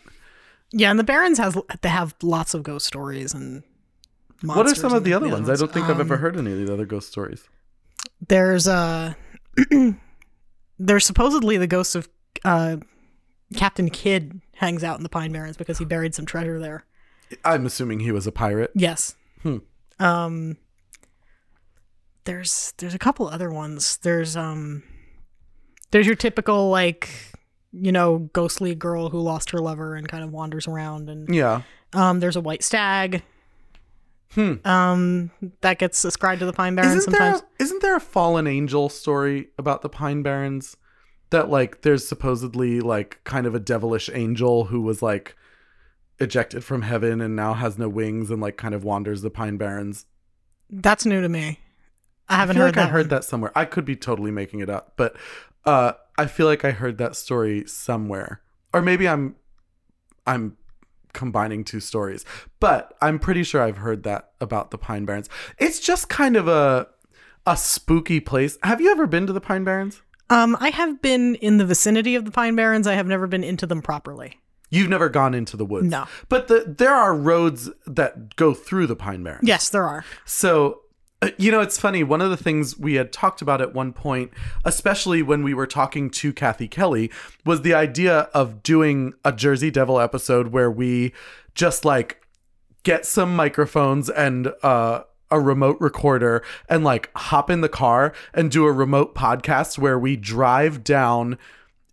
Yeah. And the Barrens has, they have lots of ghost stories and monsters. What are some of the other ones? ones? I don't think um, I've ever heard any of the other ghost stories. There's a, uh, there's supposedly the ghost of uh, Captain Kidd hangs out in the Pine Barrens because he buried some treasure there. I'm assuming he was a pirate. Yes. Hmm. Um, there's there's a couple other ones. There's um, there's your typical like, you know, ghostly girl who lost her lover and kind of wanders around and yeah. Um, there's a white stag. Hmm. Um, that gets ascribed to the Pine Barrens isn't sometimes. There, isn't there a fallen angel story about the Pine Barrens that like there's supposedly like kind of a devilish angel who was like ejected from heaven and now has no wings and like kind of wanders the Pine Barrens? That's new to me. I haven't I feel heard like that. I heard one. that somewhere. I could be totally making it up, but uh, I feel like I heard that story somewhere, or maybe I'm, I'm. combining two stories, but I'm pretty sure I've heard that about the Pine Barrens. It's just kind of a a spooky place. Have you ever been to the Pine Barrens? Um, I have been in the vicinity of the Pine Barrens. I have never been into them properly. You've never gone into the woods? No. But the, there are roads that go through the Pine Barrens. Yes, there are. So, you know, it's funny. One of the things we had talked about at one point, especially when we were talking to Kathy Kelly, was the idea of doing a Jersey Devil episode where we just like get some microphones and uh, a remote recorder and like hop in the car and do a remote podcast where we drive down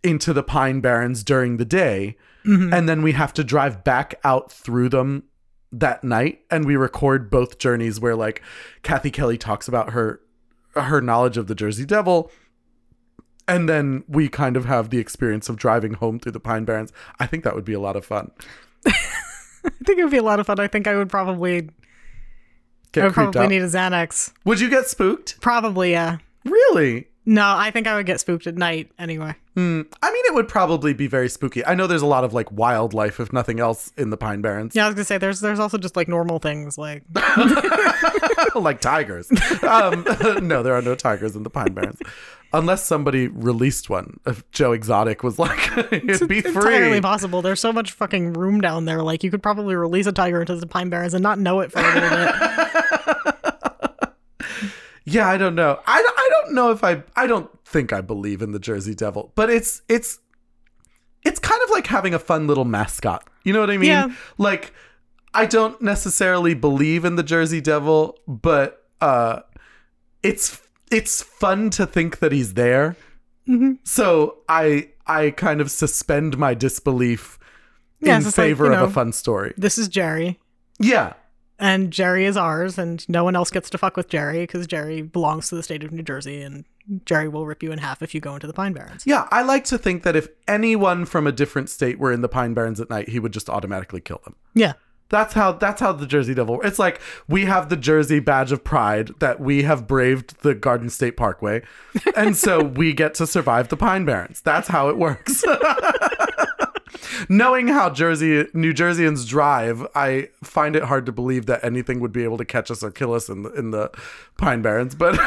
into the Pine Barrens during the day. Mm-hmm. And then we have to drive back out through them that night, and we record both journeys where like Kathy Kelly talks about her her knowledge of the Jersey Devil, and then we kind of have the experience of driving home through the Pine Barrens. I think that would be a lot of fun. I think it would be a lot of fun. I think I would probably get I would probably out. need a Xanax. Would you get spooked? Probably, yeah. Really? No, I think I would get spooked at night anyway. Mm, I mean, it would probably be very spooky. I know there's a lot of like wildlife, if nothing else, in the Pine Barrens. Yeah, I was gonna say there's there's also just like normal things like like tigers. Um, no, there are no tigers in the Pine Barrens, unless somebody released one. If Joe Exotic was like, it'd be it's free. Entirely possible. There's so much fucking room down there. Like you could probably release a tiger into the Pine Barrens and not know it for a little bit. Yeah, I don't know. I, I don't know if I... I don't think I believe in the Jersey Devil. But it's it's it's kind of like having a fun little mascot. You know what I mean? Yeah. Like, I don't necessarily believe in the Jersey Devil, but uh, it's it's fun to think that he's there. Mm-hmm. So I I kind of suspend my disbelief yeah, in favor like, you know, of a fun story. This is Jerry. Yeah. And Jerry is ours, and no one else gets to fuck with Jerry because Jerry belongs to the state of New Jersey, and Jerry will rip you in half if you go into the Pine Barrens. Yeah, I like to think that if anyone from a different state were in the Pine Barrens at night, he would just automatically kill them. Yeah. That's how that's how the Jersey Devil... It's like we have the Jersey badge of pride that we have braved the Garden State Parkway, and so we get to survive the Pine Barrens. That's how it works. Knowing how Jersey, New Jerseyans drive, I find it hard to believe that anything would be able to catch us or kill us in the, in the Pine Barrens. But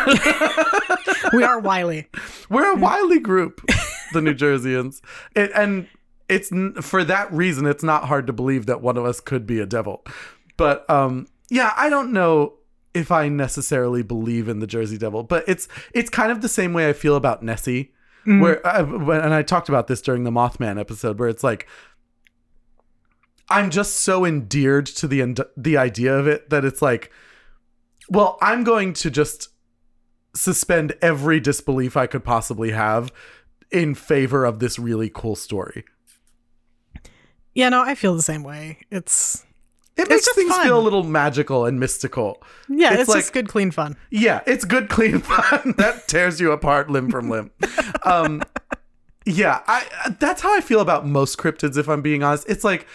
we are wily. We're a wily group, the New Jerseyans. It, and it's for that reason, it's not hard to believe that one of us could be a devil. But um, yeah, I don't know if I necessarily believe in the Jersey Devil, but it's it's kind of the same way I feel about Nessie. Mm-hmm. Where I, and I talked about this during the Mothman episode, where it's like I'm just so endeared to the the idea of it that it's like, well, I'm going to just suspend every disbelief I could possibly have in favor of this really cool story. Yeah, no, I feel the same way. It's it makes it's things fun. Feel a little magical and mystical. Yeah, it's, it's like, just good, clean fun. Yeah, it's good, clean fun that tears you apart limb from limb. Um, Yeah, I, that's how I feel about most cryptids, if I'm being honest. It's like,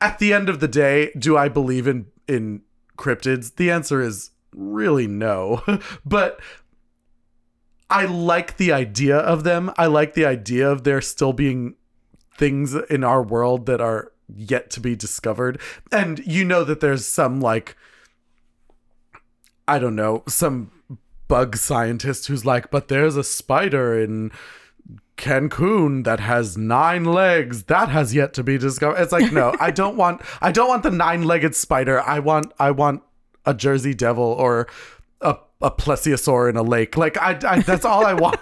at the end of the day, do I believe in, in cryptids? The answer is really no. But I like the idea of them. I like the idea of there still being things in our world that are yet to be discovered. And you know that there's some, like, I don't know, some bug scientist who's like, but there's a spider in Cancun that has nine legs that has yet to be discovered. It's like, no, I don't want I don't want the nine-legged spider. I want I want a Jersey Devil or a, a plesiosaur in a lake. Like, I, I that's all I want.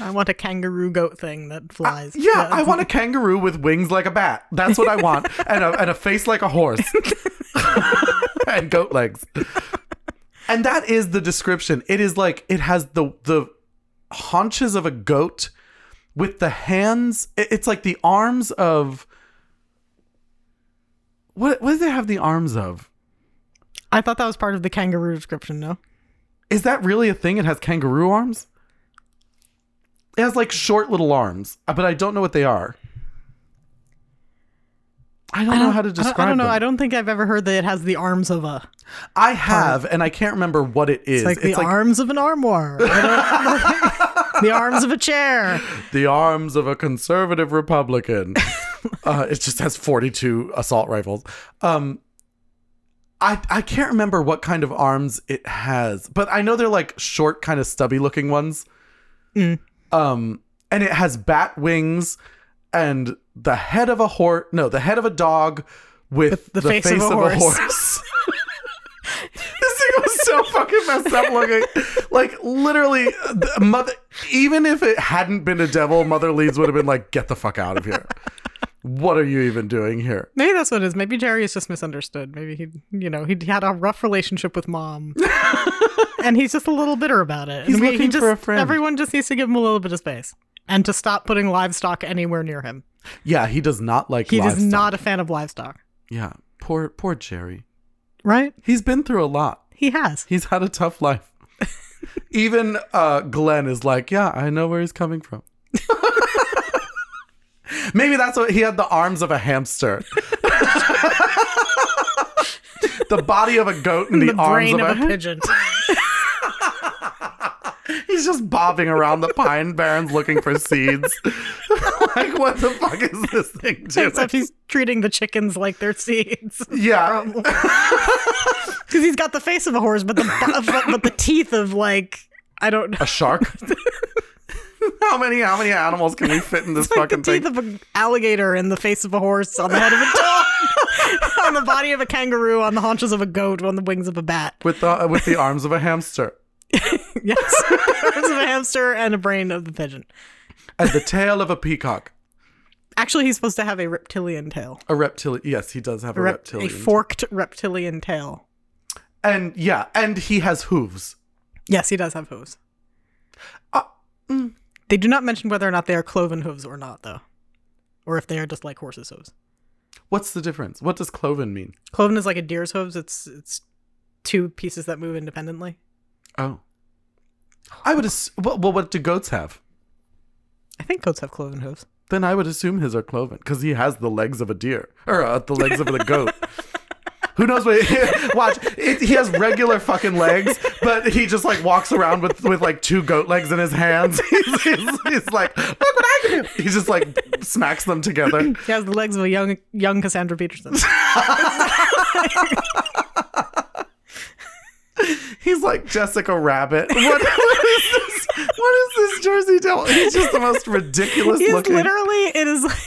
I want a kangaroo goat thing that flies. Uh, yeah, I want a kangaroo with wings like a bat. That's what I want. and, a, and a face like a horse. And goat legs. And that is the description. It is like, it has the, the haunches of a goat with the hands. It, it's like the arms of... What, what do they have the arms of? I thought that was part of the kangaroo description, no? Is that really a thing? It has kangaroo arms? It has like short little arms, but I don't know what they are. I don't, I don't know how to describe it. I don't know. Them. I don't think I've ever heard that it has the arms of a... I have, and I can't remember what it is. It's like it's the like... arms of an armoire. The arms of a chair. The arms of a conservative Republican. uh, it just has forty-two assault rifles. Um, I, I can't remember what kind of arms it has, but I know they're like short, kind of stubby looking ones. Mm. Um, and it has bat wings and the head of a horse. No, the head of a dog with, with the, the face, face of, of a horse. horse. This thing was so fucking messed up looking. Like, literally, the mother. Even if it hadn't been a devil, Mother Leeds would have been like, "Get the fuck out of here! What are you even doing here?" Maybe that's what it is. Maybe Jerry is just misunderstood. Maybe he, you know, he had a rough relationship with mom. And he's just a little bitter about it. He's I mean, looking he just, for a friend. Everyone just needs to give him a little bit of space and to stop putting livestock anywhere near him. Yeah, he does not like he livestock. He is not a fan of livestock. Yeah, poor poor Jerry. Right? He's been through a lot. He has. He's had a tough life. Even uh, Glenn is like, yeah, I know where he's coming from. Maybe that's what he had the arms of a hamster. The body of a goat and the, the arms of, of a, a pigeon. He's just bobbing around the Pine Barrens looking for seeds. Like, what the fuck is this thing doing? Except he's treating the chickens like they're seeds. Yeah. Because he's got the face of a horse, but the but, but the teeth of, like, I don't know. A shark? How many how many animals can we fit in this it's like fucking thing? The teeth thing? Of an alligator and the face of a horse on the head of a dog. On the body of a kangaroo, on the haunches of a goat, on the wings of a bat. With the, with the arms of a hamster. Yes. Arms of a hamster and a brain of the pigeon. And the tail of a peacock. Actually, he's supposed to have a reptilian tail. A reptilian. Yes, he does have a, a rep- reptilian. A forked reptilian tail. And yeah, and he has hooves. Yes, he does have hooves. Uh, mm. They do not mention whether or not they are cloven hooves or not, though. Or if they are just like horses' hooves. What's the difference? What does cloven mean? Cloven is like a deer's hooves. It's it's two pieces that move independently. Oh. I would assume, well, what do goats have? I think goats have cloven hooves. Then I would assume his are cloven because he has the legs of a deer or uh, the legs of the goat. Who knows what? Watch, it, he has regular fucking legs, but he just like walks around with, with like two goat legs in his hands. He's, he's, he's like, look what I can do. He just like smacks them together. He has the legs of a young young Cassandra Peterson. He's like Jessica Rabbit. What, what is this? What is this Jersey Devil? He's just the most ridiculous He's looking. Literally, it is. Like,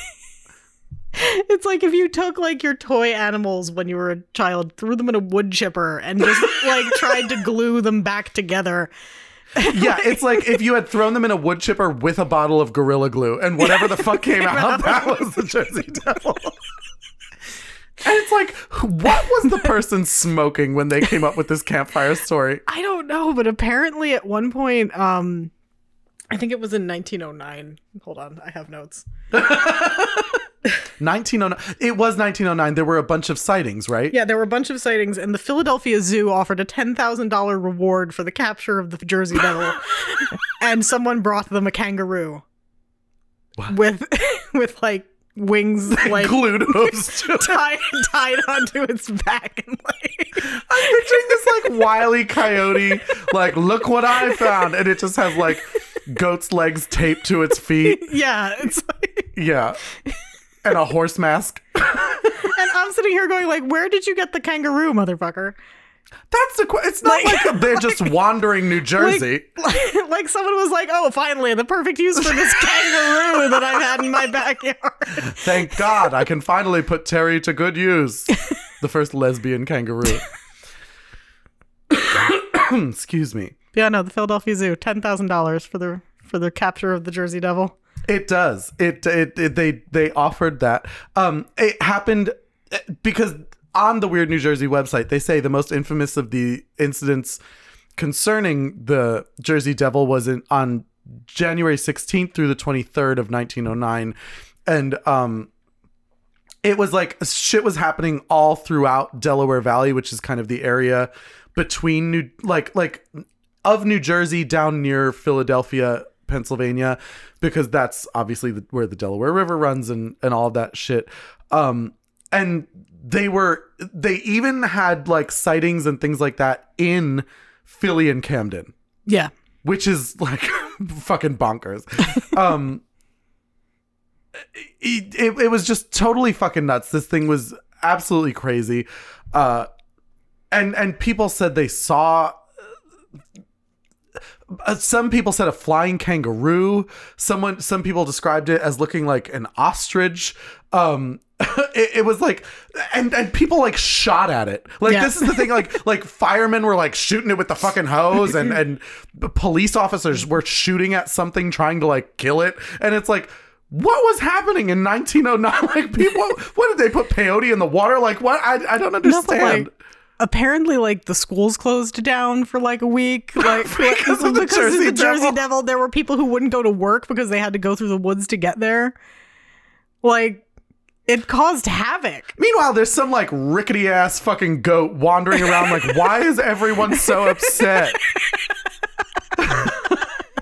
it's like if you took like your toy animals when you were a child, threw them in a wood chipper, and just like tried to glue them back together. Yeah, it's like if you had thrown them in a wood chipper with a bottle of Gorilla Glue, and whatever the fuck came out, that was the Jersey Devil. And it's like, what was the person smoking when they came up with this campfire story? I don't know, but apparently at one point, um, I think it was in nineteen oh nine. Hold on, I have notes. nineteen oh nine. It was nineteen oh nine. There were a bunch of sightings, right? Yeah, there were a bunch of sightings, and the Philadelphia Zoo offered a ten thousand dollars reward for the capture of the Jersey Devil, and someone brought them a kangaroo. What? With, with like, wings like glued tied, tied onto its back and like I'm picturing this like Wile E. Coyote like look what I found, and it just has like goat's legs taped to its feet. Yeah, it's like yeah, and a horse mask. And I'm sitting here going like, where did you get the kangaroo, motherfucker? That's the question. It's not like, like they're like, just wandering New Jersey. Like, like, like someone was like, oh, finally, the perfect use for this kangaroo that I've had in my backyard. Thank God I can finally put Terry to good use. The first lesbian kangaroo. Excuse me. Yeah, no, the Philadelphia Zoo, ten thousand dollars for the for the capture of the Jersey Devil. It does. It, it, it they they offered that. Um, it happened because... On the Weird New Jersey website, they say the most infamous of the incidents concerning the Jersey Devil was in, on January sixteenth through the twenty-third of nineteen oh nine. And um, it was like shit was happening all throughout Delaware Valley, which is kind of the area between New, like, like of New Jersey down near Philadelphia, Pennsylvania, because that's obviously the, where the Delaware River runs and, and all that shit. Um, and They were, they even had like sightings and things like that in Philly and Camden. Yeah. Which is like fucking bonkers. um, it, it, it was just totally fucking nuts. This thing was absolutely crazy. Uh, and, and people said they saw, uh, some people said a flying kangaroo. Someone, some people described it as looking like an ostrich. Um, It, it was like, and, and people like shot at it. Like, yeah. This is the thing, like, like firemen were like shooting it with the fucking hose, and, and police officers were shooting at something, trying to like kill it. And it's like, what was happening in nineteen oh nine? Like people, what did they put peyote in the water? Like what? I, I don't understand. No, like, apparently like the schools closed down for like a week. Like because, like, of, the because Jersey of the Jersey Devil. Devil, there were people who wouldn't go to work because they had to go through the woods to get there. Like, it caused havoc. Meanwhile, there's some like rickety ass fucking goat wandering around like, why is everyone so upset?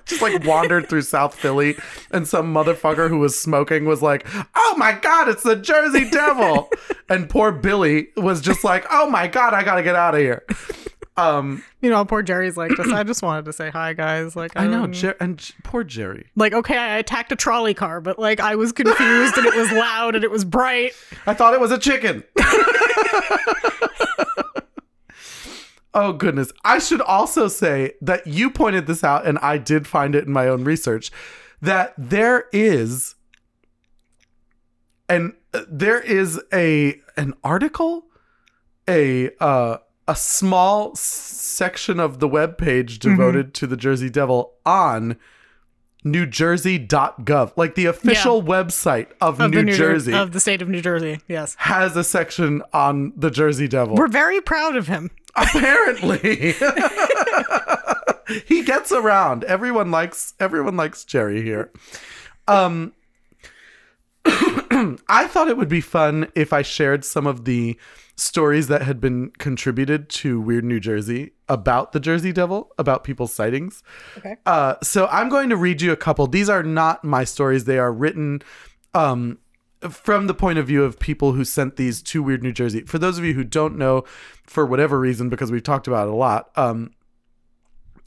Just like wandered through South Philly, and some motherfucker who was smoking was like, oh my God, it's the Jersey Devil. And poor Billy was just like, oh my God, I gotta get out of here. Um, you know, poor Jerry's like, just, I just wanted to say hi, guys. Like, I, I know, Jer- and J- poor Jerry. Like, okay, I attacked a trolley car, but like, I was confused, and it was loud, and it was bright. I thought it was a chicken. Oh goodness! I should also say that you pointed this out, and I did find it in my own research that there is, and uh, there is a an article, a. uh A small section of the webpage devoted mm-hmm. to the Jersey Devil on new jersey dot gov, like the official yeah. website of, of New, New Jersey. Jer- of the state of New Jersey, yes. Has a section on the Jersey Devil. We're very proud of him. Apparently. He gets around. Everyone likes, everyone likes Jerry here. Um, I thought it would be fun if I shared some of the stories that had been contributed to Weird New Jersey about the Jersey Devil, about people's sightings. Okay. Uh, so I'm going to read you a couple. These are not my stories. They are written um, from the point of view of people who sent these to Weird New Jersey. For those of you who don't know, for whatever reason, because we've talked about it a lot, um,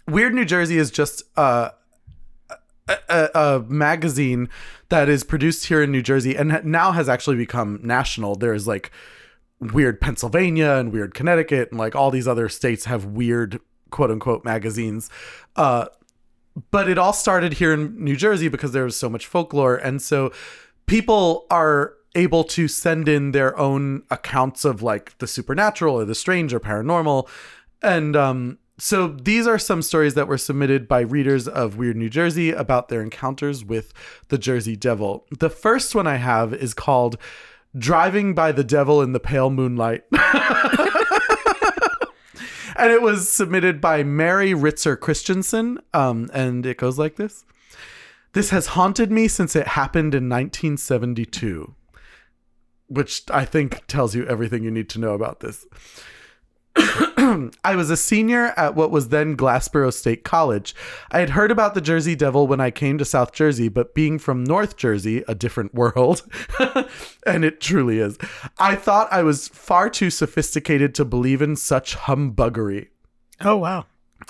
Weird New Jersey is just uh, a, a, a magazine that is produced here in New Jersey and now has actually become national. There is like Weird Pennsylvania and Weird Connecticut and like all these other states have weird quote unquote magazines. Uh, but it all started here in New Jersey because there was so much folklore. And so people are able to send in their own accounts of like the supernatural or the strange or paranormal. And um, so these are some stories that were submitted by readers of Weird New Jersey about their encounters with the Jersey Devil. The first one I have is called Driving by the Devil in the Pale Moonlight. And it was submitted by Mary Ritzer Christensen. Um, and it goes like this. This has haunted me since it happened in nineteen seventy-two. which I think tells you everything you need to know about this. I was a senior at what was then Glassboro State College. I had heard about the Jersey Devil when I came to South Jersey, but being from North Jersey, a different world, and it truly is, I thought I was far too sophisticated to believe in such humbuggery. Oh, wow.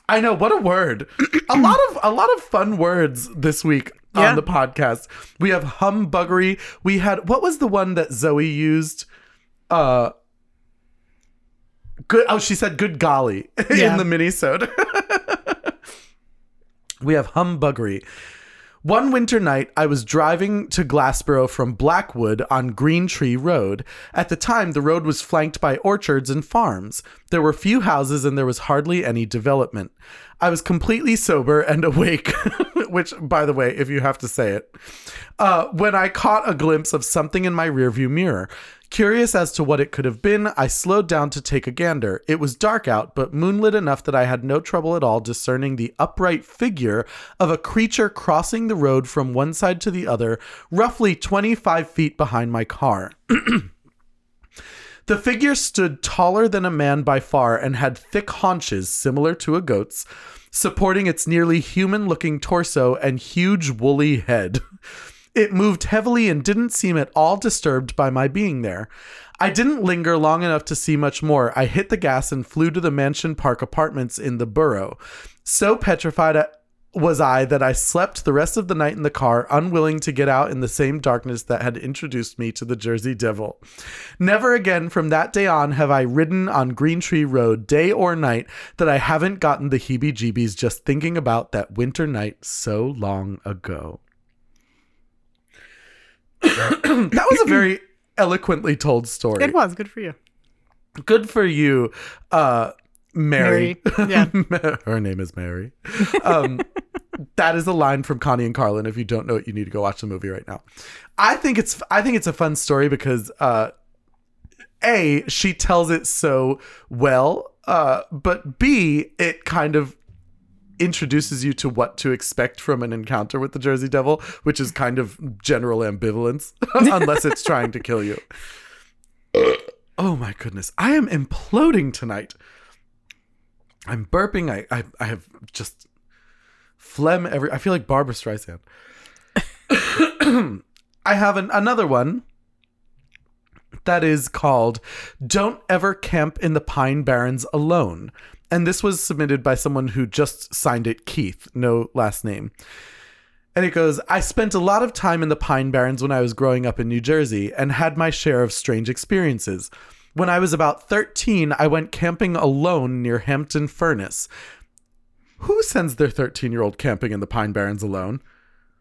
I know. What a word. a lot of a lot of fun words this week yeah. on the podcast. We have humbuggery. We had, what was the one that Zoe used? Uh, Good. Oh, she said good golly yeah. in the minisode. We have humbuggery. One winter night, I was driving to Glassboro from Blackwood on Green Tree Road. At the time, the road was flanked by orchards and farms. There were few houses and there was hardly any development. I was completely sober and awake, which, by the way, if you have to say it, uh, when I caught a glimpse of something in my rearview mirror. Curious as to what it could have been, I slowed down to take a gander. It was dark out, but moonlit enough that I had no trouble at all discerning the upright figure of a creature crossing the road from one side to the other, roughly twenty-five feet behind my car. The figure stood taller than a man by far and had thick haunches similar to a goat's, supporting its nearly human-looking torso and huge woolly head. It moved heavily and didn't seem at all disturbed by my being there. I didn't linger long enough to see much more. I hit the gas and flew to the Mansion Park Apartments in the borough. So petrified was I that I slept the rest of the night in the car, unwilling to get out in the same darkness that had introduced me to the Jersey Devil. Never again from that day on have I ridden on Green Tree Road day or night that I haven't gotten the heebie-jeebies just thinking about that winter night so long ago. That was a very eloquently told story. It was. Good for you. Good for you, uh, Mary. Mary. Yeah. Her name is Mary. Um, that is a line from Connie and Carlin. If you don't know it, you need to go watch the movie right now. I think it's I think it's a fun story because, uh, A, she tells it so well, uh, but B, it kind of introduces you to what to expect from an encounter with the Jersey Devil, which is kind of general ambivalence, unless it's trying to kill you. Oh my goodness. I am imploding tonight. I'm burping. I I, I have just phlegm every... I feel like Barbra Streisand. I have an, another one that is called Don't Ever Camp in the Pine Barrens Alone. And this was submitted by someone who just signed it Keith, no last name. And it goes, I spent a lot of time in the Pine Barrens when I was growing up in New Jersey and had my share of strange experiences. When I was about thirteen, I went camping alone near Hampton Furnace. Who sends their thirteen-year-old camping in the Pine Barrens alone?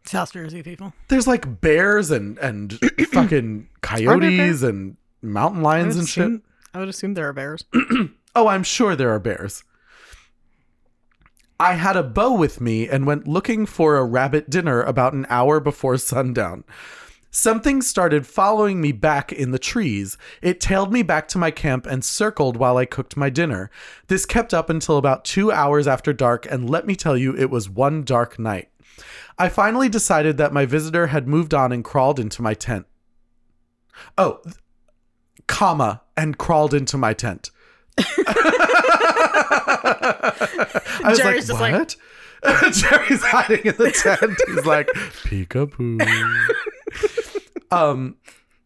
South Jersey people. There's like bears and, and fucking coyotes and mountain lions and assume, shit. I would assume there are bears. Oh, I'm sure there are bears. I had a bow with me and went looking for a rabbit dinner about an hour before sundown. Something started following me back in the trees. It tailed me back to my camp and circled while I cooked my dinner. This kept up until about two hours after dark, and let me tell you, it was one dark night. I finally decided that my visitor had moved on and crawled into my tent. Oh, comma, and crawled into my tent. I was Jerry's like, what? Like... Jerry's hiding in the tent. He's like, peekaboo. um,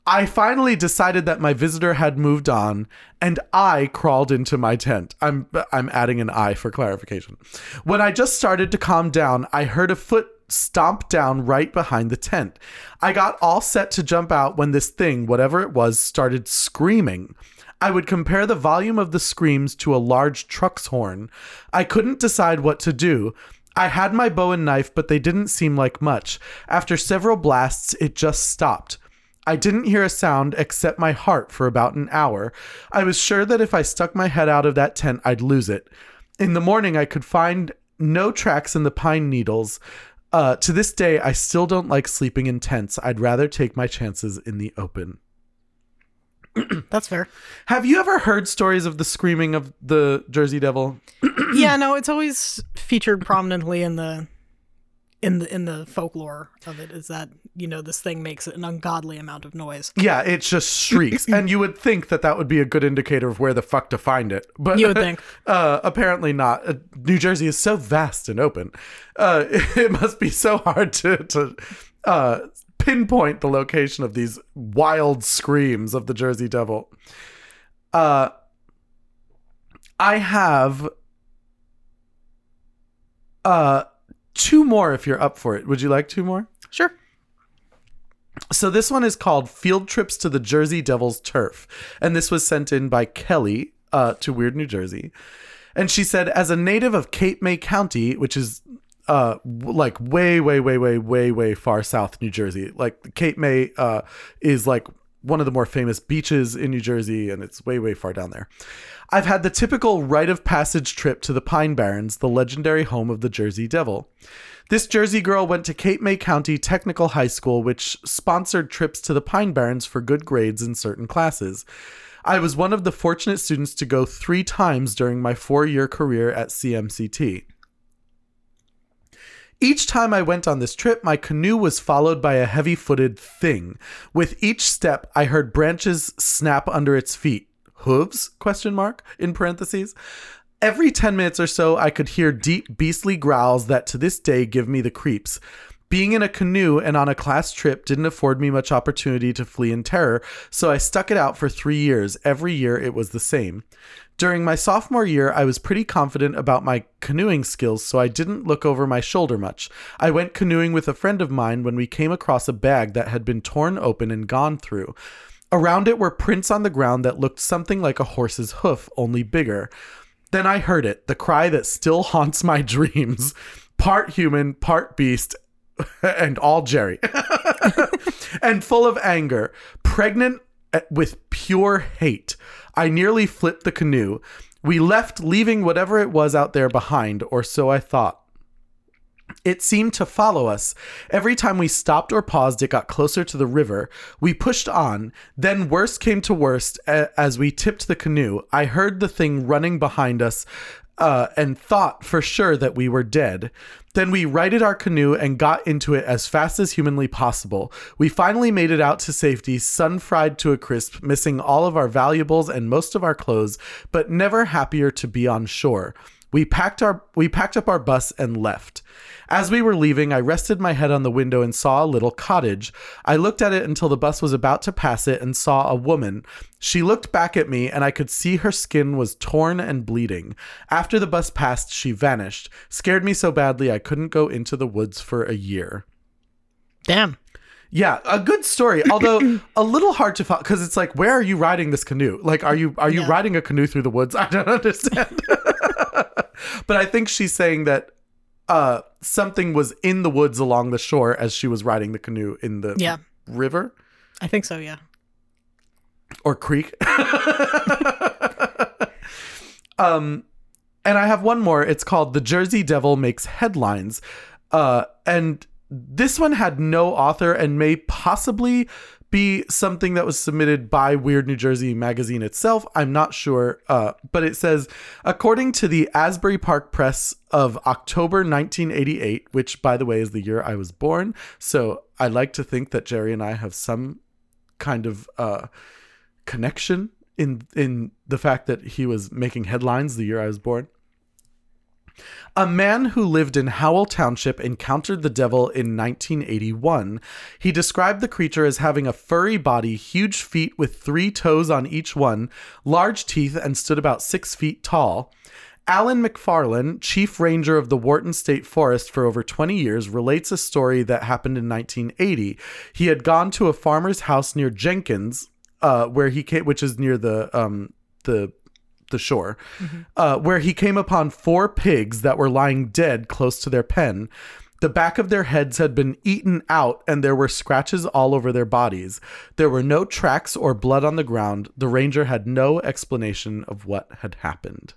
I finally decided that my visitor had moved on, and I crawled into my tent. I'm I'm adding an I for clarification. When I just started to calm down, I heard a foot stomped down right behind the tent. I got all set to jump out when this thing, whatever it was, started screaming. I would compare the volume of the screams to a large truck's horn. I couldn't decide what to do. I had my bow and knife, but they didn't seem like much. After several blasts, it just stopped. I didn't hear a sound except my heart for about an hour. I was sure that if I stuck my head out of that tent, I'd lose it. In the morning, I could find no tracks in the pine needles. Uh, to this day, I still don't like sleeping in tents. I'd rather take my chances in the open. That's fair. Have you ever heard stories of the screaming of the Jersey Devil? Yeah, no, it's always featured prominently in the in the in the folklore of it is that, you know, this thing makes an ungodly amount of noise. Yeah, it just shrieks. And you would think that that would be a good indicator of where the fuck to find it. But you would think. Uh, apparently not. Uh, New Jersey is so vast and open. Uh, it, it must be so hard to... to uh, pinpoint the location of these wild screams of the Jersey Devil. Uh, I have uh, two more if you're up for it. Would you like two more? Sure. So this one is called Field Trips to the Jersey Devil's Turf. And this was sent in by Kelly uh, to Weird New Jersey. And she said, as a native of Cape May County, which is... Uh, like way, way, way, way, way, way far south New Jersey. Like Cape May uh, is like one of the more famous beaches in New Jersey, and it's way, way far down there. I've had the typical rite of passage trip to the Pine Barrens, the legendary home of the Jersey Devil. This Jersey girl went to Cape May County Technical High School, which sponsored trips to the Pine Barrens for good grades in certain classes. I was one of the fortunate students to go three times during my four-year career at C M C T. Each time I went on this trip, my canoe was followed by a heavy-footed thing. With each step, I heard branches snap under its feet. Hooves? Question mark, in parentheses. Every ten minutes or so, I could hear deep, beastly growls that to this day give me the creeps. Being in a canoe and on a class trip didn't afford me much opportunity to flee in terror, so I stuck it out for three years. Every year, it was the same. During my sophomore year, I was pretty confident about my canoeing skills, so I didn't look over my shoulder much. I went canoeing with a friend of mine when we came across a bag that had been torn open and gone through. Around it were prints on the ground that looked something like a horse's hoof, only bigger. Then I heard it, the cry that still haunts my dreams. Part human, part beast, and all Jerry. And full of anger, pregnant with pure hate. I nearly flipped the canoe. We left, leaving whatever it was out there behind, or so I thought. It seemed to follow us. Every time we stopped or paused, it got closer to the river. We pushed on. Then worse came to worst as we tipped the canoe. I heard the thing running behind us uh, and thought for sure that we were dead. Then we righted our canoe and got into it as fast as humanly possible. We finally made it out to safety, sun-fried to a crisp, missing all of our valuables and most of our clothes, but never happier to be on shore. We packed our we packed up our bus and left. As we were leaving, I rested my head on the window and saw a little cottage. I looked at it until the bus was about to pass it and saw a woman. She looked back at me, and I could see her skin was torn and bleeding. After the bus passed, she vanished. Scared me so badly I couldn't go into the woods for a year. Damn. Yeah, a good story, although a little hard to follow, because it's like, where are you riding this canoe? Like, are you are you yeah. riding a canoe through the woods? I don't understand. But I think she's saying that uh, something was in the woods along the shore as she was riding the canoe in the yeah. river. I think so, yeah. Or creek. um, and I have one more. It's called The Jersey Devil Makes Headlines. Uh, and this one had no author and may possibly be something that was submitted by Weird New Jersey magazine itself. I'm not sure. Uh, but it says, according to the Asbury Park Press of October nineteen eighty-eight, which, by the way, is the year I was born. So I like to think that Jerry and I have some kind of uh, connection in, in the fact that he was making headlines the year I was born. A man who lived in Howell Township encountered the devil in nineteen eighty-one. He described the creature as having a furry body, huge feet with three toes on each one, large teeth, and stood about six feet tall. Alan McFarlane, chief ranger of the Wharton State Forest for over twenty years, relates a story that happened in nineteen eighty. He had gone to a farmer's house near Jenkins, uh, where he came, which is near the um, the. the shore, mm-hmm. uh, where he came upon four pigs that were lying dead close to their pen. The back of their heads had been eaten out, and there were scratches all over their bodies. There were no tracks or blood on the ground. The ranger had no explanation of what had happened.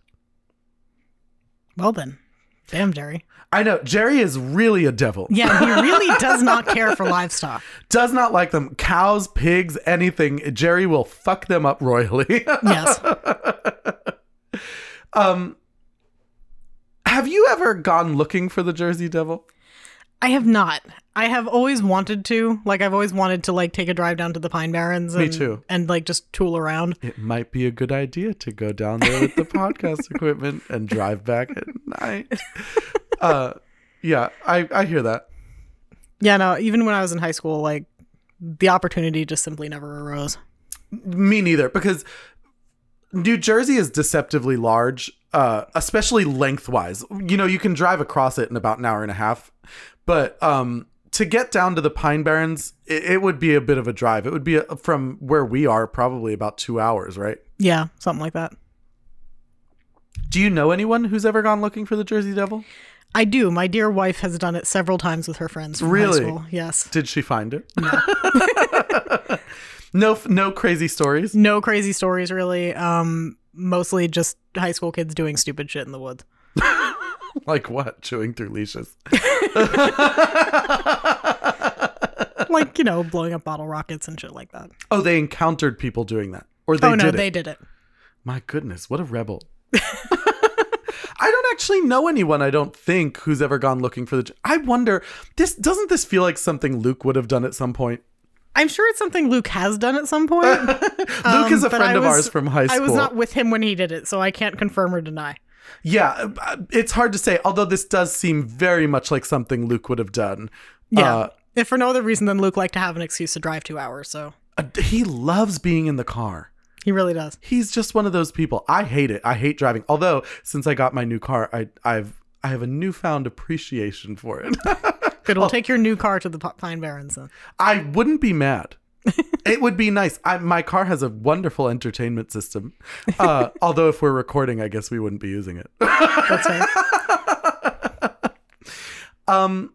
Well then, damn Jerry. I know. Jerry is really a devil. Yeah, he really does not care for livestock. Does not like them. Cows, pigs, anything. Jerry will fuck them up royally. Yes. Um, have you ever gone looking for the Jersey Devil? I have not. I have always wanted to. Like, I've always wanted to, like, take a drive down to the Pine Barrens. And, Me too. And, like, just tool around. It might be a good idea to go down there with the podcast equipment and drive back at night. Uh, yeah, I, I hear that. Yeah, no, even when I was in high school, like, the opportunity just simply never arose. Me neither, because New Jersey is deceptively large, uh, especially lengthwise. You know, you can drive across it in about an hour and a half, but um, to get down to the Pine Barrens, it, it would be a bit of a drive. It would be a, from where we are probably about two hours, right? Yeah, something like that. Do you know anyone who's ever gone looking for the Jersey Devil? I do. My dear wife has done it several times with her friends from high school. Really? Yes. Did she find it? No. No, no crazy stories? No crazy stories, really. Um, mostly just high school kids doing stupid shit in the woods. Like what? Chewing through leashes? Like, you know, blowing up bottle rockets and shit like that. Oh, they encountered people doing that? Or they did it? Oh, no, they did it. My goodness, what a rebel. I don't actually know anyone, I don't think, who's ever gone looking for the... I wonder, this doesn't this feel like something Luke would have done at some point? I'm sure it's something Luke has done at some point. Luke um, is a friend of was, ours from high school. I was not with him when he did it, so I can't confirm or deny. Yeah, it's hard to say, although this does seem very much like something Luke would have done. Yeah, uh, if for no other reason than Luke liked to have an excuse to drive two hours, so... He loves being in the car. He really does. He's just one of those people. I hate it. I hate driving. Although, since I got my new car, I, I've, I have a newfound appreciation for it. Good. We'll oh. take your new car to the Pine Barrens, then. I wouldn't be mad. It would be nice. I, my car has a wonderful entertainment system. Uh, although, if we're recording, I guess we wouldn't be using it. That's right. Um,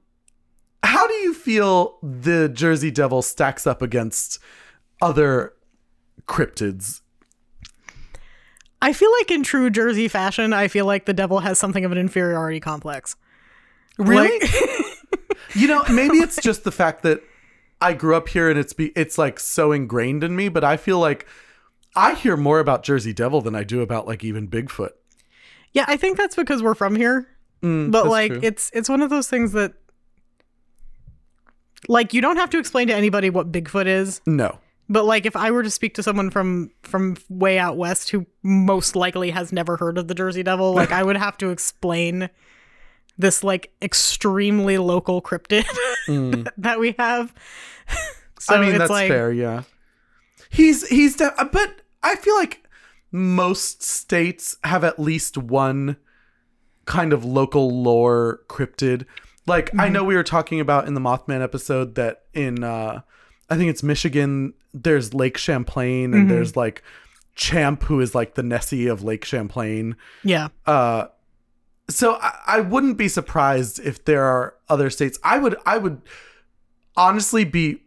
how do you feel the Jersey Devil stacks up against other cryptids? I feel like in true Jersey fashion, I feel like the devil has something of an inferiority complex. Really? Like- You know, maybe it's just the fact that I grew up here and it's be, it's like so ingrained in me, but I feel like I hear more about Jersey Devil than I do about like even Bigfoot. Yeah, I think that's because we're from here. Mm, but like true. it's it's one of those things that like you don't have to explain to anybody what Bigfoot is. No. But like if I were to speak to someone from from way out west who most likely has never heard of the Jersey Devil, like I would have to explain this like extremely local cryptid mm. that we have. So I mean, it's that's like, fair. Yeah. He's, he's, de- but I feel like most states have at least one kind of local lore cryptid. Like mm. I know we were talking about in the Mothman episode that in, uh, I think it's Michigan, there's Lake Champlain and mm-hmm. there's like Champ, who is like the Nessie of Lake Champlain. Yeah. Uh, So I, I wouldn't be surprised if there are other states. I would I would honestly be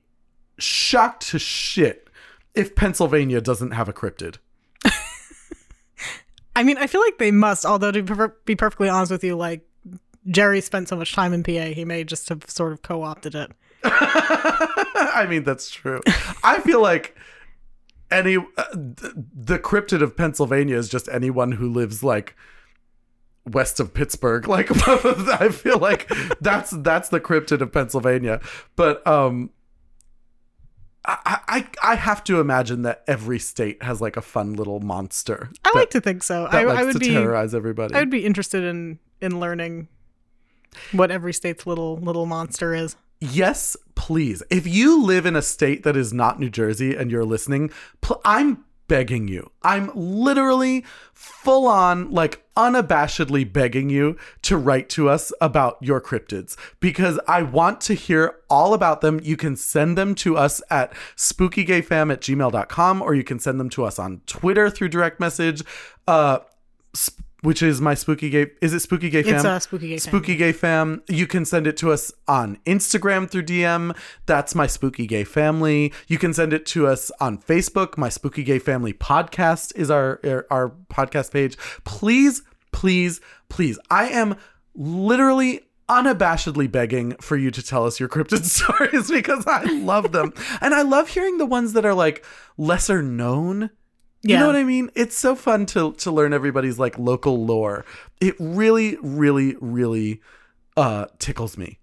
shocked to shit if Pennsylvania doesn't have a cryptid. I mean, I feel like they must, although to per- be perfectly honest with you, like Jerry spent so much time in P A, he may just have sort of co-opted it. I mean, that's true. I feel like any uh, th- the cryptid of Pennsylvania is just anyone who lives like west of Pittsburgh. Like I feel like that's that's the cryptid of Pennsylvania. But um I, I I have to imagine that every state has like a fun little monster. I like to think so. I, I would to be terrorize everybody. I would be interested in in learning what every state's little little monster is. Yes, please. If you live in a state that is not New Jersey and you're listening, pl- I'm begging you. I'm literally full on, like unabashedly begging you to write to us about your cryptids because I want to hear all about them. You can send them to us at spookygayfam at gmail dot com or you can send them to us on Twitter through direct message, uh, sp- which is my spooky gay. Is it spooky gay fam? It's uh, spooky gay fam. Spooky gay fam. You can send it to us on Instagram through D M. That's my spooky gay family. You can send it to us on Facebook. My spooky gay family podcast is our, our, our podcast page. Please, please, please. I am literally unabashedly begging for you to tell us your cryptid stories because I love them. And I love hearing the ones that are like lesser known. You yeah. know what I mean? It's so fun to to learn everybody's like local lore. It really, really, really uh, tickles me.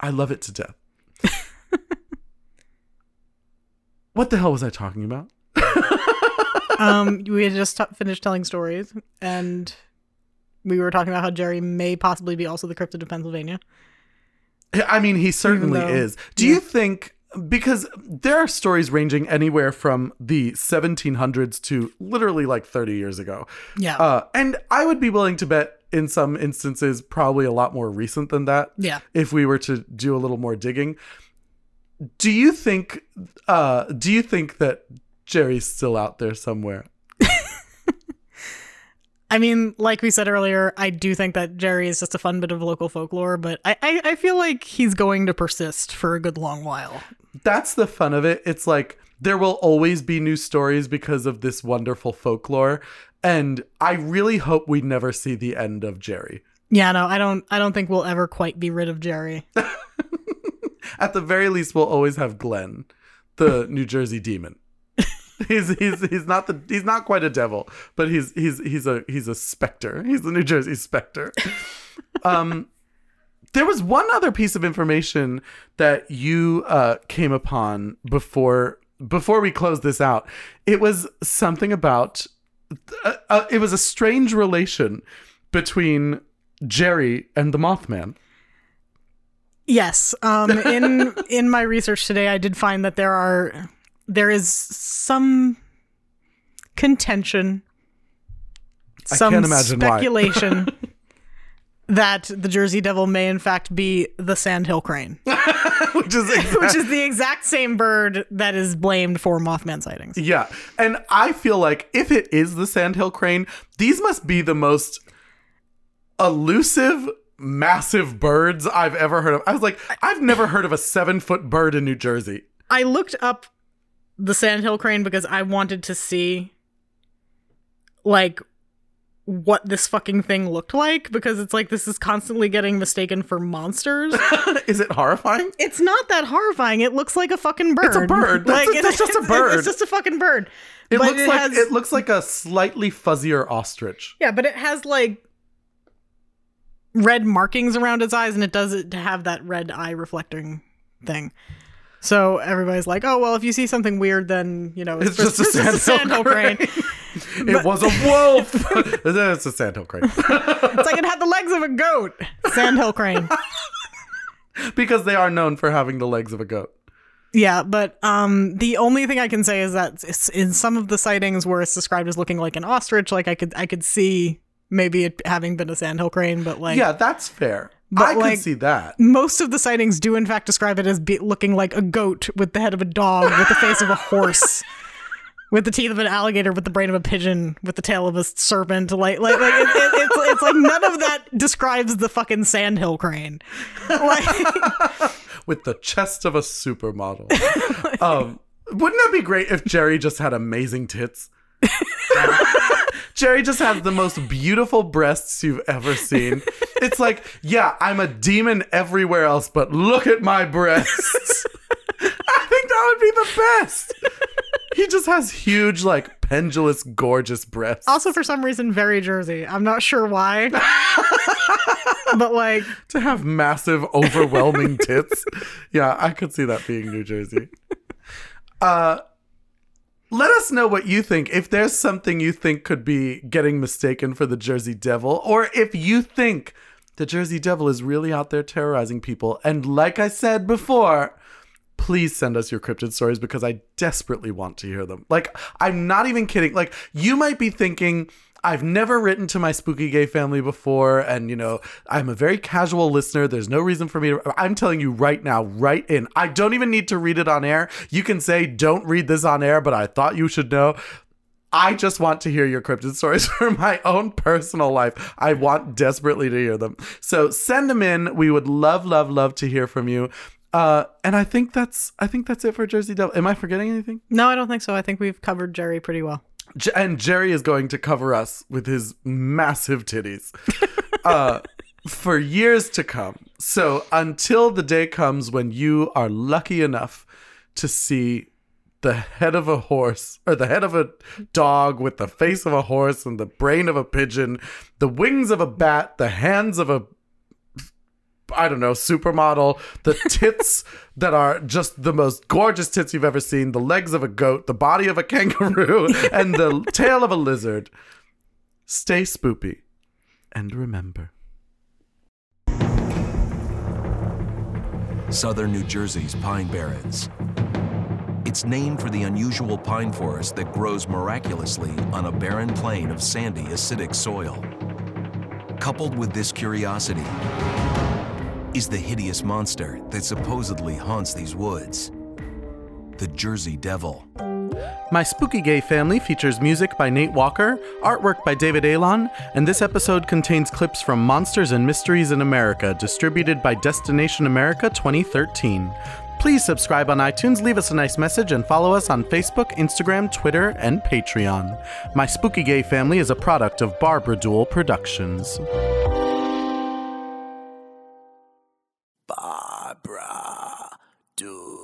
I love it to death. What the hell was I talking about? um, we had just t- finished telling stories, and we were talking about how Jerry may possibly be also the cryptid of Pennsylvania. I mean, he certainly though, is. Do yeah. you think, because there are stories ranging anywhere from the seventeen hundreds to literally like thirty years ago. Yeah. Uh, and I would be willing to bet in some instances, probably a lot more recent than that. Yeah. If we were to do a little more digging. Do you think uh, do you think that Jerry's still out there somewhere? I mean, like we said earlier, I do think that Jerry is just a fun bit of local folklore, but I, I, I feel like he's going to persist for a good long while. That's the fun of it. It's like there will always be new stories because of this wonderful folklore. And I really hope we never see the end of Jerry. Yeah, no, I don't I don't think we'll ever quite be rid of Jerry. At the very least, we'll always have Glenn, the New Jersey demon. He's he's he's not the he's not quite a devil, but he's he's he's a he's a specter. He's the New Jersey specter. Um, there was one other piece of information that you uh, came upon before before we closed this out. It was something about uh, uh, it was a strange relation between Jerry and the Mothman. Yes, um, in in my research today, I did find that there are. There is some contention, some speculation that the Jersey Devil may in fact be the Sandhill Crane, which is exact- which is the exact same bird that is blamed for Mothman sightings. Yeah, and I feel like if it is the Sandhill Crane, these must be the most elusive, massive birds I've ever heard of. I was like, I've never heard of a seven-foot bird in New Jersey. I looked up the Sandhill Crane because I wanted to see, like, what this fucking thing looked like, because it's like this is constantly getting mistaken for monsters. Is it horrifying? It's not that horrifying. It looks like a fucking bird. It's a bird. Like, that's, it, that's just a bird. It's just a fucking bird. It but looks it like has, it looks like a slightly fuzzier ostrich. Yeah, but it has like red markings around its eyes, and it doesn't have that red eye reflecting thing. So everybody's like, oh, well, if you see something weird, then, you know, it's, it's just, just a Sandhill Crane. crane. It but- was a wolf. It's a Sandhill Crane. It's like it had the legs of a goat. Sandhill Crane. Because they are known for having the legs of a goat. Yeah, but um, the only thing I can say is that in some of the sightings where it's described as looking like an ostrich, like I could I could see maybe it having been a Sandhill Crane, but like... Yeah, that's fair. But I like, can see that. Most of the sightings do, in fact, describe it as be- looking like a goat with the head of a dog, with the face of a horse, with the teeth of an alligator, with the brain of a pigeon, with the tail of a serpent. Like, like, like it, it, it's, it's like none of that describes the fucking Sandhill Crane. Like, with the chest of a supermodel. Um, wouldn't that be great if Jerry just had amazing tits? Jerry just has the most beautiful breasts you've ever seen. It's like, yeah, I'm a demon everywhere else, but look at my breasts. I think that would be the best. He just has huge, like, pendulous, gorgeous breasts. Also, for some reason, very Jersey. I'm not sure why. But, like... To have massive, overwhelming tits. Yeah, I could see that being New Jersey. Uh... Let us know what you think. If there's something you think could be getting mistaken for the Jersey Devil, or if you think the Jersey Devil is really out there terrorizing people. And like I said before, please send us your cryptid stories because I desperately want to hear them. Like, I'm not even kidding. Like, you might be thinking, I've never written to my spooky gay family before. And, you know, I'm a very casual listener. There's no reason for me to. I'm telling you right now, right in. I don't even need to read it on air. You can say, don't read this on air, but I thought you should know. I just want to hear your cryptid stories for my own personal life. I want desperately to hear them. So send them in. We would love, love, love to hear from you. Uh, and I think that's I think that's it for Jersey Devil. Am I forgetting anything? No, I don't think so. I think we've covered Jerry pretty well. And Jerry is going to cover us with his massive titties uh, for years to come. So until the day comes when you are lucky enough to see the head of a horse or the head of a dog with the face of a horse and the brain of a pigeon, the wings of a bat, the hands of a I don't know, supermodel, the tits that are just the most gorgeous tits you've ever seen, the legs of a goat, the body of a kangaroo, and the tail of a lizard. Stay spoopy. And remember. Southern New Jersey's Pine Barrens. It's named for the unusual pine forest that grows miraculously on a barren plain of sandy, acidic soil. Coupled with this curiosity is the hideous monster that supposedly haunts these woods, the Jersey Devil. My Spooky Gay Family features music by Nate Walker, artwork by David Alon, and this episode contains clips from Monsters and Mysteries in America, distributed by Destination America twenty thirteen. Please subscribe on iTunes, leave us a nice message, and follow us on Facebook, Instagram, Twitter, and Patreon. My Spooky Gay Family is a product of Barbara Duel Productions. Barbara Duel.